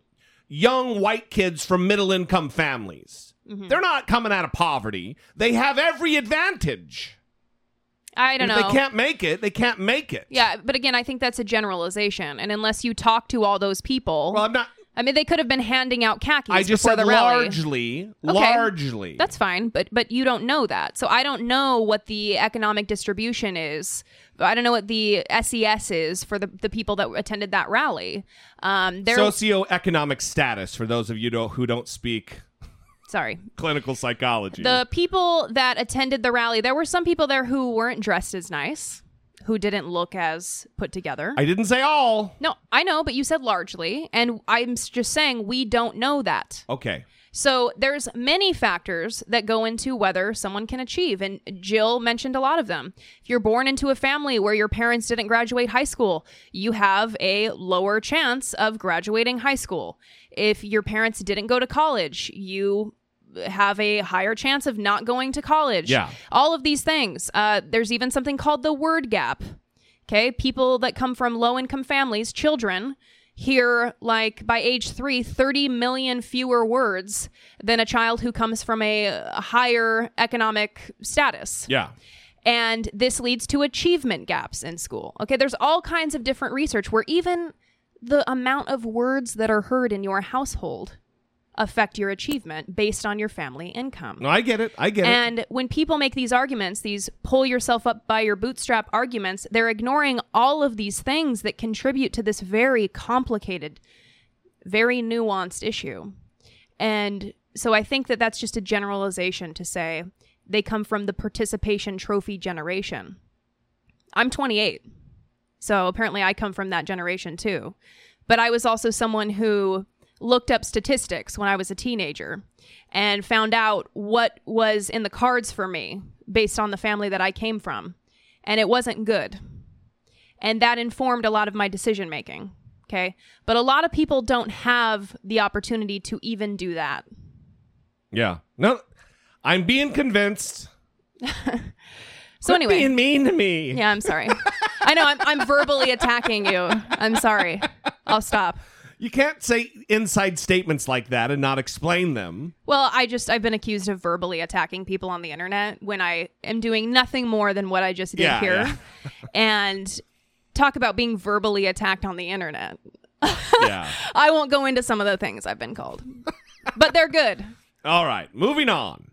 young white kids from middle-income families. Mm-hmm. They're not coming out of poverty. They have every advantage. I don't if know. They can't make it. They can't make it. Yeah, but again, I think that's a generalization. And unless you talk to all those people, well, I'm not. I mean, they could have been handing out khakis. I just said the largely, rally. largely. Okay, that's fine, but but you don't know that, so I don't know what the economic distribution is. I don't know what the S E S is for the, the people that attended that rally. Um, their socioeconomic status for those of you don't, who don't speak. Sorry. Clinical psychology. The people that attended the rally, there were some people there who weren't dressed as nice, who didn't look as put together. I didn't say all. No, I know, but you said largely. And I'm just saying we don't know that. Okay. So there's many factors that go into whether someone can achieve. And Jill mentioned a lot of them. If you're born into a family where your parents didn't graduate high school, you have a lower chance of graduating high school. If your parents didn't go to college, you... have a higher chance of not going to college. Yeah. All of these things. Uh, there's even something called the word gap. Okay. People that come from low-income families, children, hear like by age three, thirty million fewer words than a child who comes from a higher economic status. Yeah. And this leads to achievement gaps in school. Okay. There's all kinds of different research where even the amount of words that are heard in your household affect your achievement based on your family income. No, I get it. I get and it. And when people make these arguments, these pull yourself up by your bootstrap arguments, they're ignoring all of these things that contribute to this very complicated, very nuanced issue. And so I think that that's just a generalization to say they come from the participation trophy generation. I'm twenty-eight. So apparently I come from that generation too. But I was also someone who looked up statistics when I was a teenager and found out what was in the cards for me based on the family that I came from. And it wasn't good. And that informed a lot of my decision making. Okay. But a lot of people don't have the opportunity to even do that. Yeah. No, I'm being convinced. So Quit anyway. being mean to me. Yeah, I'm sorry. I know I'm, I'm verbally attacking you. I'm sorry. I'll stop. You can't say inside statements like that and not explain them. Well, I just, I've been accused of verbally attacking people on the internet when I am doing nothing more than what I just did yeah, here. Yeah. And talk about being verbally attacked on the internet. Yeah. I won't go into some of the things I've been called, but they're good. All right, moving on.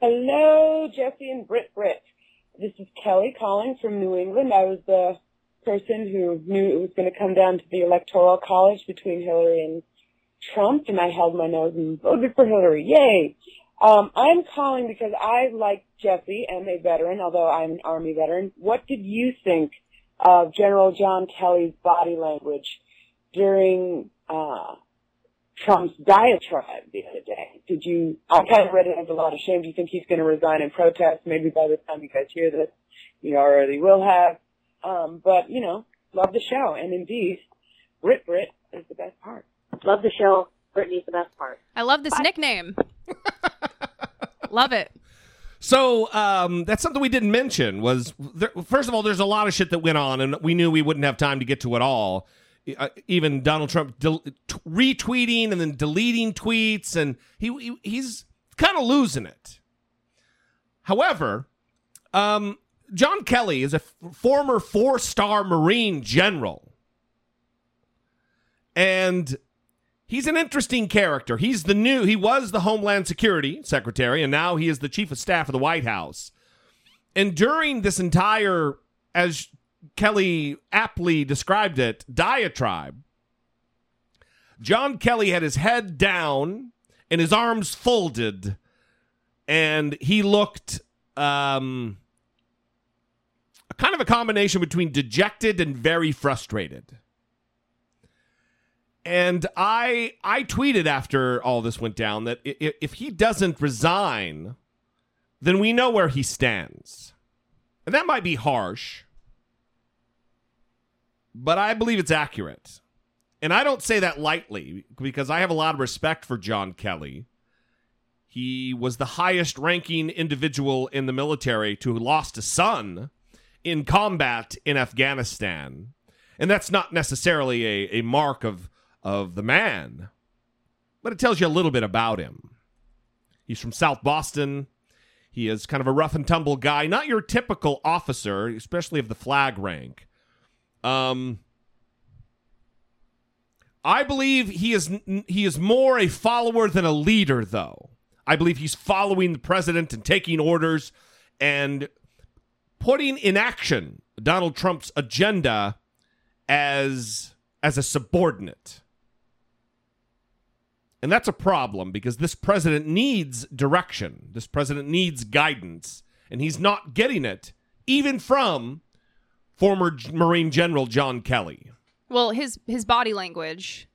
Hello, Jesse and Britt Britt. This is Kelly calling from New England. I was the person who knew it was going to come down to the Electoral College between Hillary and Trump, and I held my nose and voted for Hillary. Yay! Um, I'm calling because I, like Jesse, am a veteran, although I'm an Army veteran. What did you think of General John Kelly's body language during uh, Trump's diatribe the other day? Did you? I kind of read it as a lot of shame. Do you think he's going to resign in protest? Maybe by the time you guys hear this, you already will have. Um, but, you know, love the show. And indeed, Brit Brit is the best part. Love the show. Brittany's the best part. I love this Bye. nickname. Love it. So um, that's something we didn't mention was, there, first of all, there's a lot of shit that went on, and we knew we wouldn't have time to get to it all. Uh, even Donald Trump del- t- retweeting and then deleting tweets, and he, he he's kind of losing it. However, um, John Kelly is a f- former four-star Marine general, and he's an interesting character. He's the new, he was the Homeland Security Secretary, and now he is the Chief of Staff of the White House. And during this entire, as Kelly aptly described it, diatribe, John Kelly had his head down and his arms folded, and he looked um, kind of a combination between dejected and very frustrated. And I I tweeted after all this went down that if, if he doesn't resign, then we know where he stands. And that might be harsh, but I believe it's accurate. And I don't say that lightly, because I have a lot of respect for John Kelly. He was the highest ranking individual in the military to who lost a son in combat in Afghanistan. And that's not necessarily a, a mark of... of the man, but it tells you a little bit about him. He's from South Boston. He is kind of a rough and tumble guy, not your typical officer, especially of the flag rank. Um, I believe he is he is more a follower than a leader, though. I believe he's following the president and taking orders and putting in action Donald Trump's agenda as as a subordinate. And that's a problem, because this president needs direction. This president needs guidance, and he's not getting it, even from former Marine General John Kelly. Well, his his body language,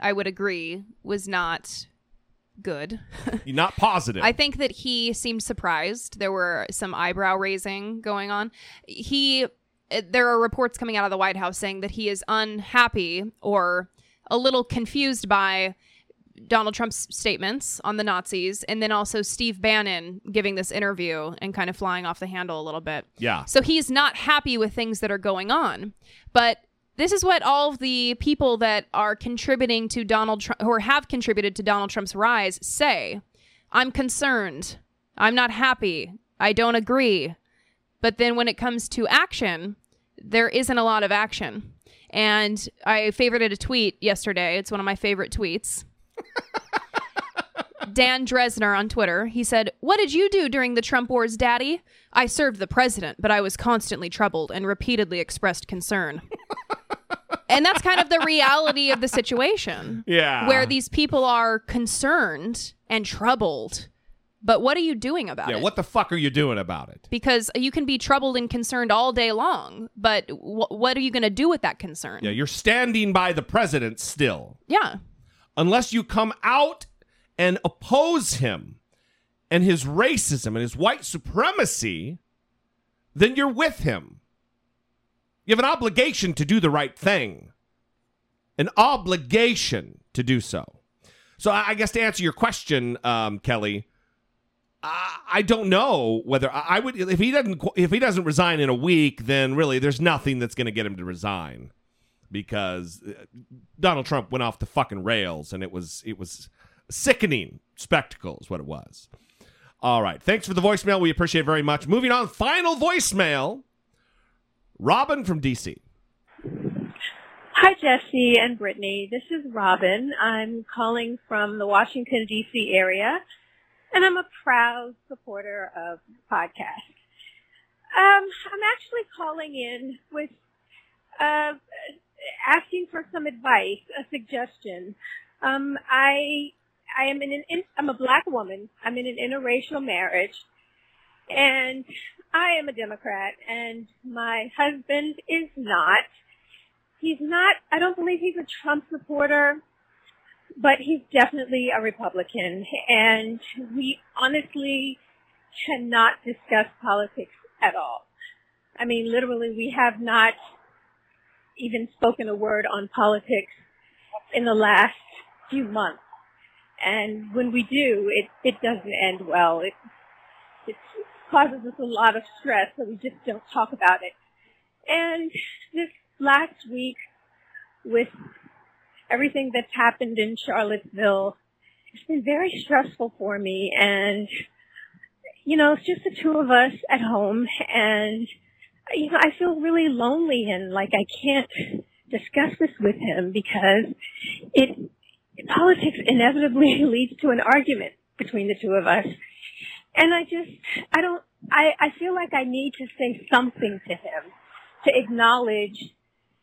I would agree, was not good. Not positive. I think that he seemed surprised. There were some eyebrow raising going on. He, there are reports coming out of the White House saying that he is unhappy or a little confused by Donald Trump's statements on the Nazis, and then also Steve Bannon giving this interview and kind of flying off the handle a little bit. Yeah. So he's not happy with things that are going on. But this is what all of the people that are contributing to Donald Trump, or have contributed to Donald Trump's rise, say. I'm concerned. I'm not happy. I don't agree. But then when it comes to action, there isn't a lot of action. And I favorited a tweet yesterday. It's one of my favorite tweets. Dan Drezner on Twitter, he said, "What did you do during the Trump wars, Daddy? I served the president, but I was constantly troubled and repeatedly expressed concern." And that's kind of the reality of the situation. Yeah. Where these people are concerned and troubled, but what are you doing about yeah, it? Yeah, what the fuck are you doing about it? Because you can be troubled and concerned all day long, but w- what are you going to do with that concern? Yeah, you're standing by the president still. Yeah. Unless you come out and oppose him and his racism and his white supremacy, then you're with him. You have an obligation to do the right thing. An obligation to do so. So I guess to answer your question, um, Kelly, I, I don't know whether I, I would. If he doesn't, if he doesn't resign in a week, then really there's nothing that's going to get him to resign. Because Donald Trump went off the fucking rails, and it was it was sickening spectacle is what it was. All right. Thanks for the voicemail. We appreciate it very much. Moving on. Final voicemail. Robin from D C. Hi, Jesse and Brittany. This is Robin. I'm calling from the Washington, D C area, and I'm a proud supporter of the podcast. Um, I'm actually calling in with uh, asking for some advice, a suggestion. Um, I I am in an in, I'm a black woman. I'm in an interracial marriage, and I am a Democrat, and my husband is not. He's not. I don't believe he's a Trump supporter, but he's definitely a Republican, and we honestly cannot discuss politics at all. I mean, literally, we have not even spoken a word on politics in the last few months. And when we do, it, it doesn't end well. It, it causes us a lot of stress, so we just don't talk about it. And this last week, with everything that's happened in Charlottesville, it's been very stressful for me. And, you know, it's just the two of us at home, and, you know, I feel really lonely and like I can't discuss this with him because it, politics inevitably leads to an argument between the two of us. And I just, I don't, I, I feel like I need to say something to him to acknowledge.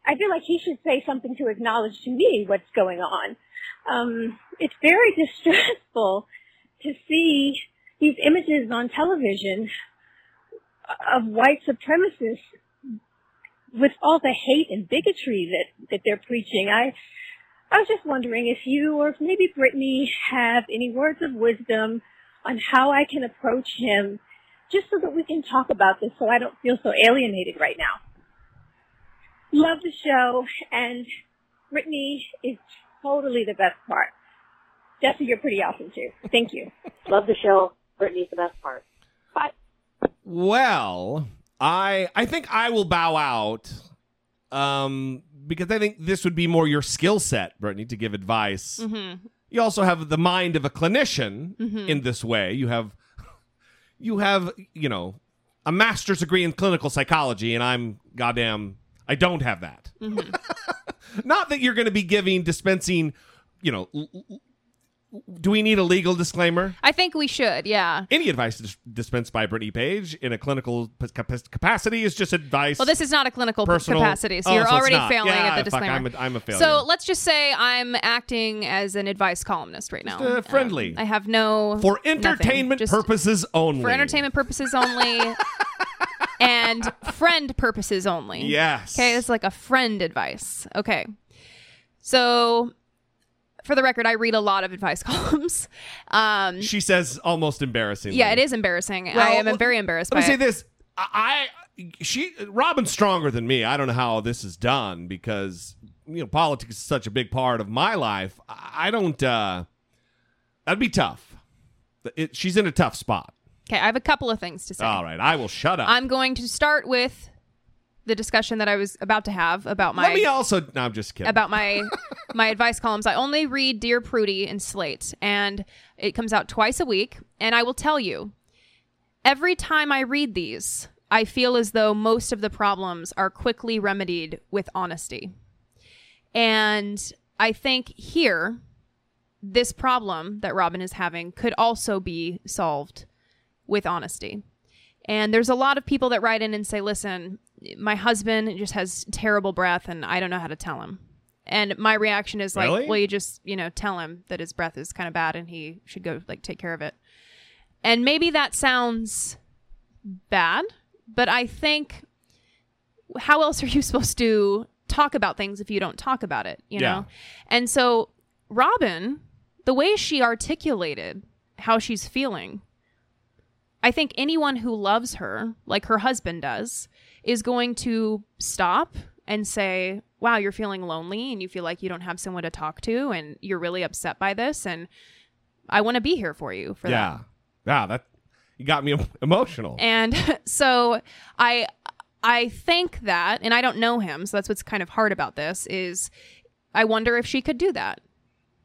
I feel like he should say something to acknowledge to me what's going on. Um, it's very distressful to see these images on television of white supremacists with all the hate and bigotry that, that they're preaching. I, I was just wondering if you or if maybe Brittany have any words of wisdom on how I can approach him just so that we can talk about this so I don't feel so alienated right now. Love the show, and Brittany is totally the best part. Jesse, you're pretty awesome too. Thank you. Love the show. Brittany's the best part. Bye. Well, I I think I will bow out um, because I think this would be more your skill set, Brittany, to give advice. Mm-hmm. You also have the mind of a clinician mm-hmm. in this way. You have, you have, you know, a master's degree in clinical psychology, and I'm goddamn, I don't have that. Mm-hmm. Not that you're going to be giving, dispensing, you know. L l Do we need a legal disclaimer? I think we should, yeah. Any advice dis dispensed by Brittany Page in a clinical capacity is just advice. Well, this is not a clinical personal capacity, so oh, you're so already failing yeah, at the disclaimer. I'm a, I'm a failure. So let's just say I'm acting as an advice columnist right now. Just, uh, friendly. Um, I have no... For entertainment just, purposes only. For entertainment purposes only. And friend purposes only. Yes. Okay, it's like a friend advice. Okay. So... For the record, I read a lot of advice columns. Um, she says almost embarrassingly. Yeah, it is embarrassing. Well, I am well, very embarrassed by it. Let me say this. I, she, Robin's stronger than me. I don't know how this is done because, you know, politics is such a big part of my life. I don't, uh, that'd be tough. It, she's in a tough spot. Okay, I have a couple of things to say. All right, I will shut up. I'm going to start with the discussion that I was about to have about my... Let me also... No, I'm just kidding. About my my advice columns. I only read Dear Prudy in Slate, and it comes out twice a week. And I will tell you, every time I read these, I feel as though most of the problems are quickly remedied with honesty. And I think here, this problem that Robin is having could also be solved with honesty. And there's a lot of people that write in and say, listen... My husband just has terrible breath and I don't know how to tell him. And my reaction is like, really? Well, you just, you know, tell him that his breath is kind of bad and he should go like take care of it. And maybe that sounds bad, but I think how else are you supposed to talk about things if you don't talk about it, you yeah. know? And so Robin, the way she articulated how she's feeling, I think anyone who loves her, like her husband does, is going to stop and say, wow, you're feeling lonely and you feel like you don't have someone to talk to and you're really upset by this and I want to be here for you for yeah. that. Yeah, that you got me emotional. And so I I think that, and I don't know him, so that's what's kind of hard about this, is I wonder if she could do that.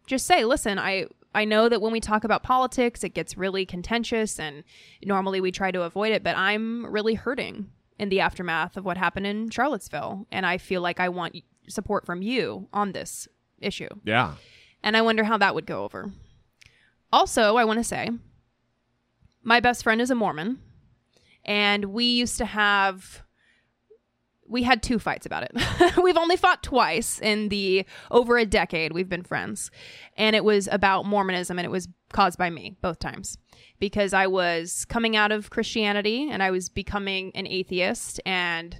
Just say, listen, I... I know that when we talk about politics, it gets really contentious and normally we try to avoid it, but I'm really hurting in the aftermath of what happened in Charlottesville. And I feel like I want support from you on this issue. Yeah. And I wonder how that would go over. Also, I want to say my best friend is a Mormon and we used to have, we had two fights about it. We've only fought twice in the over a decade we've been friends. And it was about Mormonism, and it was caused by me both times, because I was coming out of Christianity and I was becoming an atheist, and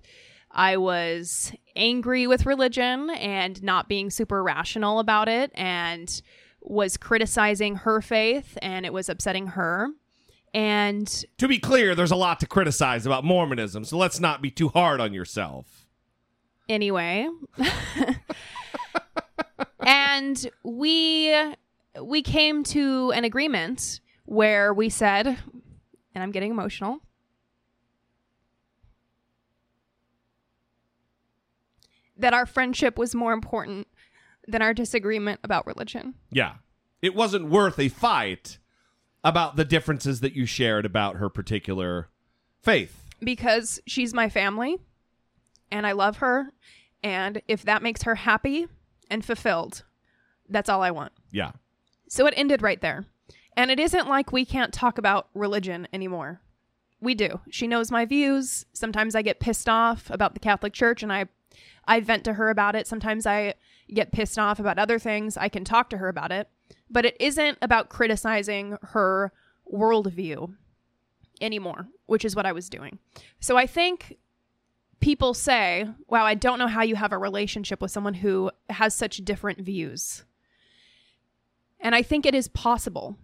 I was angry with religion and not being super rational about it, and was criticizing her faith, and it was upsetting her. And to be clear, there's a lot to criticize about Mormonism, so let's not be too hard on yourself. Anyway. And we we came to an agreement where we said, and I'm getting emotional, that our friendship was more important than our disagreement about religion. Yeah. It wasn't worth a fight about the differences that you shared about her particular faith. Because she's my family, and I love her, and if that makes her happy and fulfilled, that's all I want. Yeah. So it ended right there. And it isn't like we can't talk about religion anymore. We do. She knows my views. Sometimes I get pissed off about the Catholic Church, and I I vent to her about it. Sometimes I get pissed off about other things. I can talk to her about it. But it isn't about criticizing her worldview anymore, which is what I was doing. So I think people say, wow, I don't know how you have a relationship with someone who has such different views. And I think it is possible.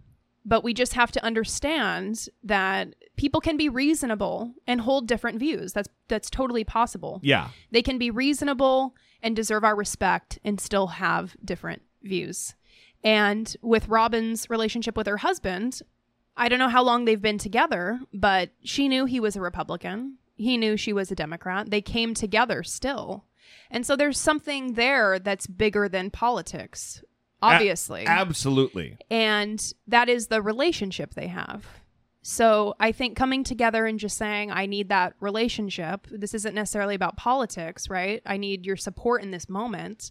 But we just have to understand that people can be reasonable and hold different views. That's that's totally possible. Yeah. They can be reasonable and deserve our respect and still have different views. And with Robin's relationship with her husband, I don't know how long they've been together, but she knew he was a Republican. He knew she was a Democrat. They came together still. And so there's something there that's bigger than politics. Obviously. A- absolutely. And that is the relationship they have. So I think coming together and just saying, I need that relationship. This isn't necessarily about politics, right? I need your support in this moment,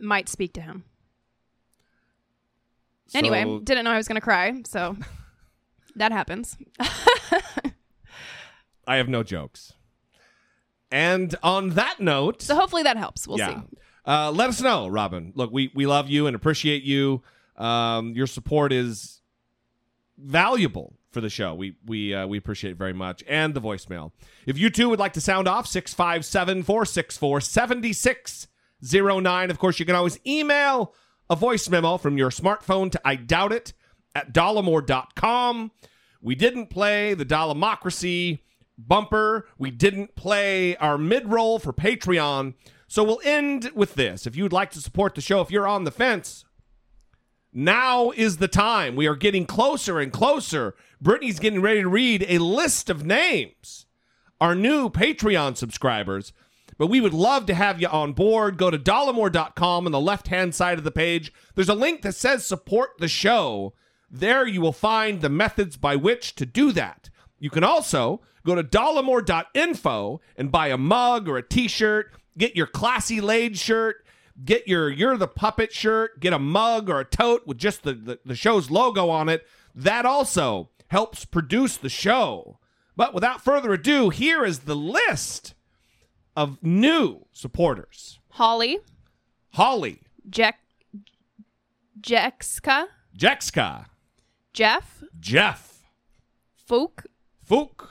might speak to him. So... Anyway, didn't know I was going to cry. So that happens. I have no jokes. And on that note. So hopefully that helps. We'll yeah. see. Uh, let us know, Robin. Look, we, we love you and appreciate you. Um, your support is valuable for the show. We we uh, we appreciate it very much. And the voicemail. If you, too, would like to sound off, six five seven, four six four, seven six zero nine. Of course, you can always email a voice memo from your smartphone to I Doubt It at dollemore dot com. We didn't play the Dollemocracy bumper. We didn't play our mid-roll for Patreon. So we'll end with this. If you'd like to support the show, if you're on the fence, now is the time. We are getting closer and closer. Brittany's getting ready to read a list of names, our new Patreon subscribers. But we would love to have you on board. Go to dollemore dot com on the left-hand side of the page. There's a link that says support the show. There you will find the methods by which to do that. You can also go to dollemore dot info and buy a mug or a t-shirt. Get your Classy Laid shirt, get your You're the Puppet shirt, get a mug or a tote with just the, the, the show's logo on it. That also helps produce the show. But without further ado, here is the list of new supporters. Holly. Holly. Jek. Jexka. Jexka. Jeff. Jeff. Fook. Fook.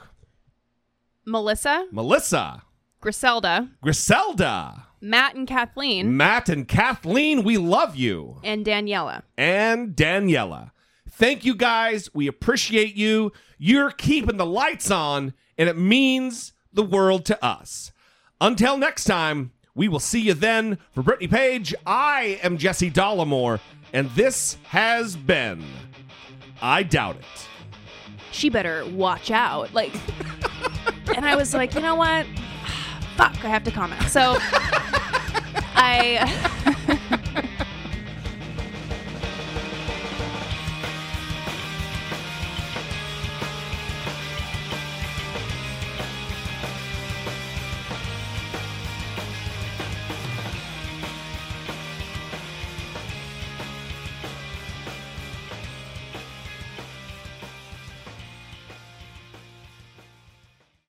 Melissa. Melissa. Griselda. Griselda. Matt and Kathleen. Matt and Kathleen, we love you. And Daniela. And Daniela. Thank you guys. We appreciate you. You're keeping the lights on, and it means the world to us. Until next time, we will see you then. For Brittany Page, I am Jesse Dollemore, and this has been I Doubt It. She better watch out. Like, and I was like, you know what? Fuck, I have to comment. So I...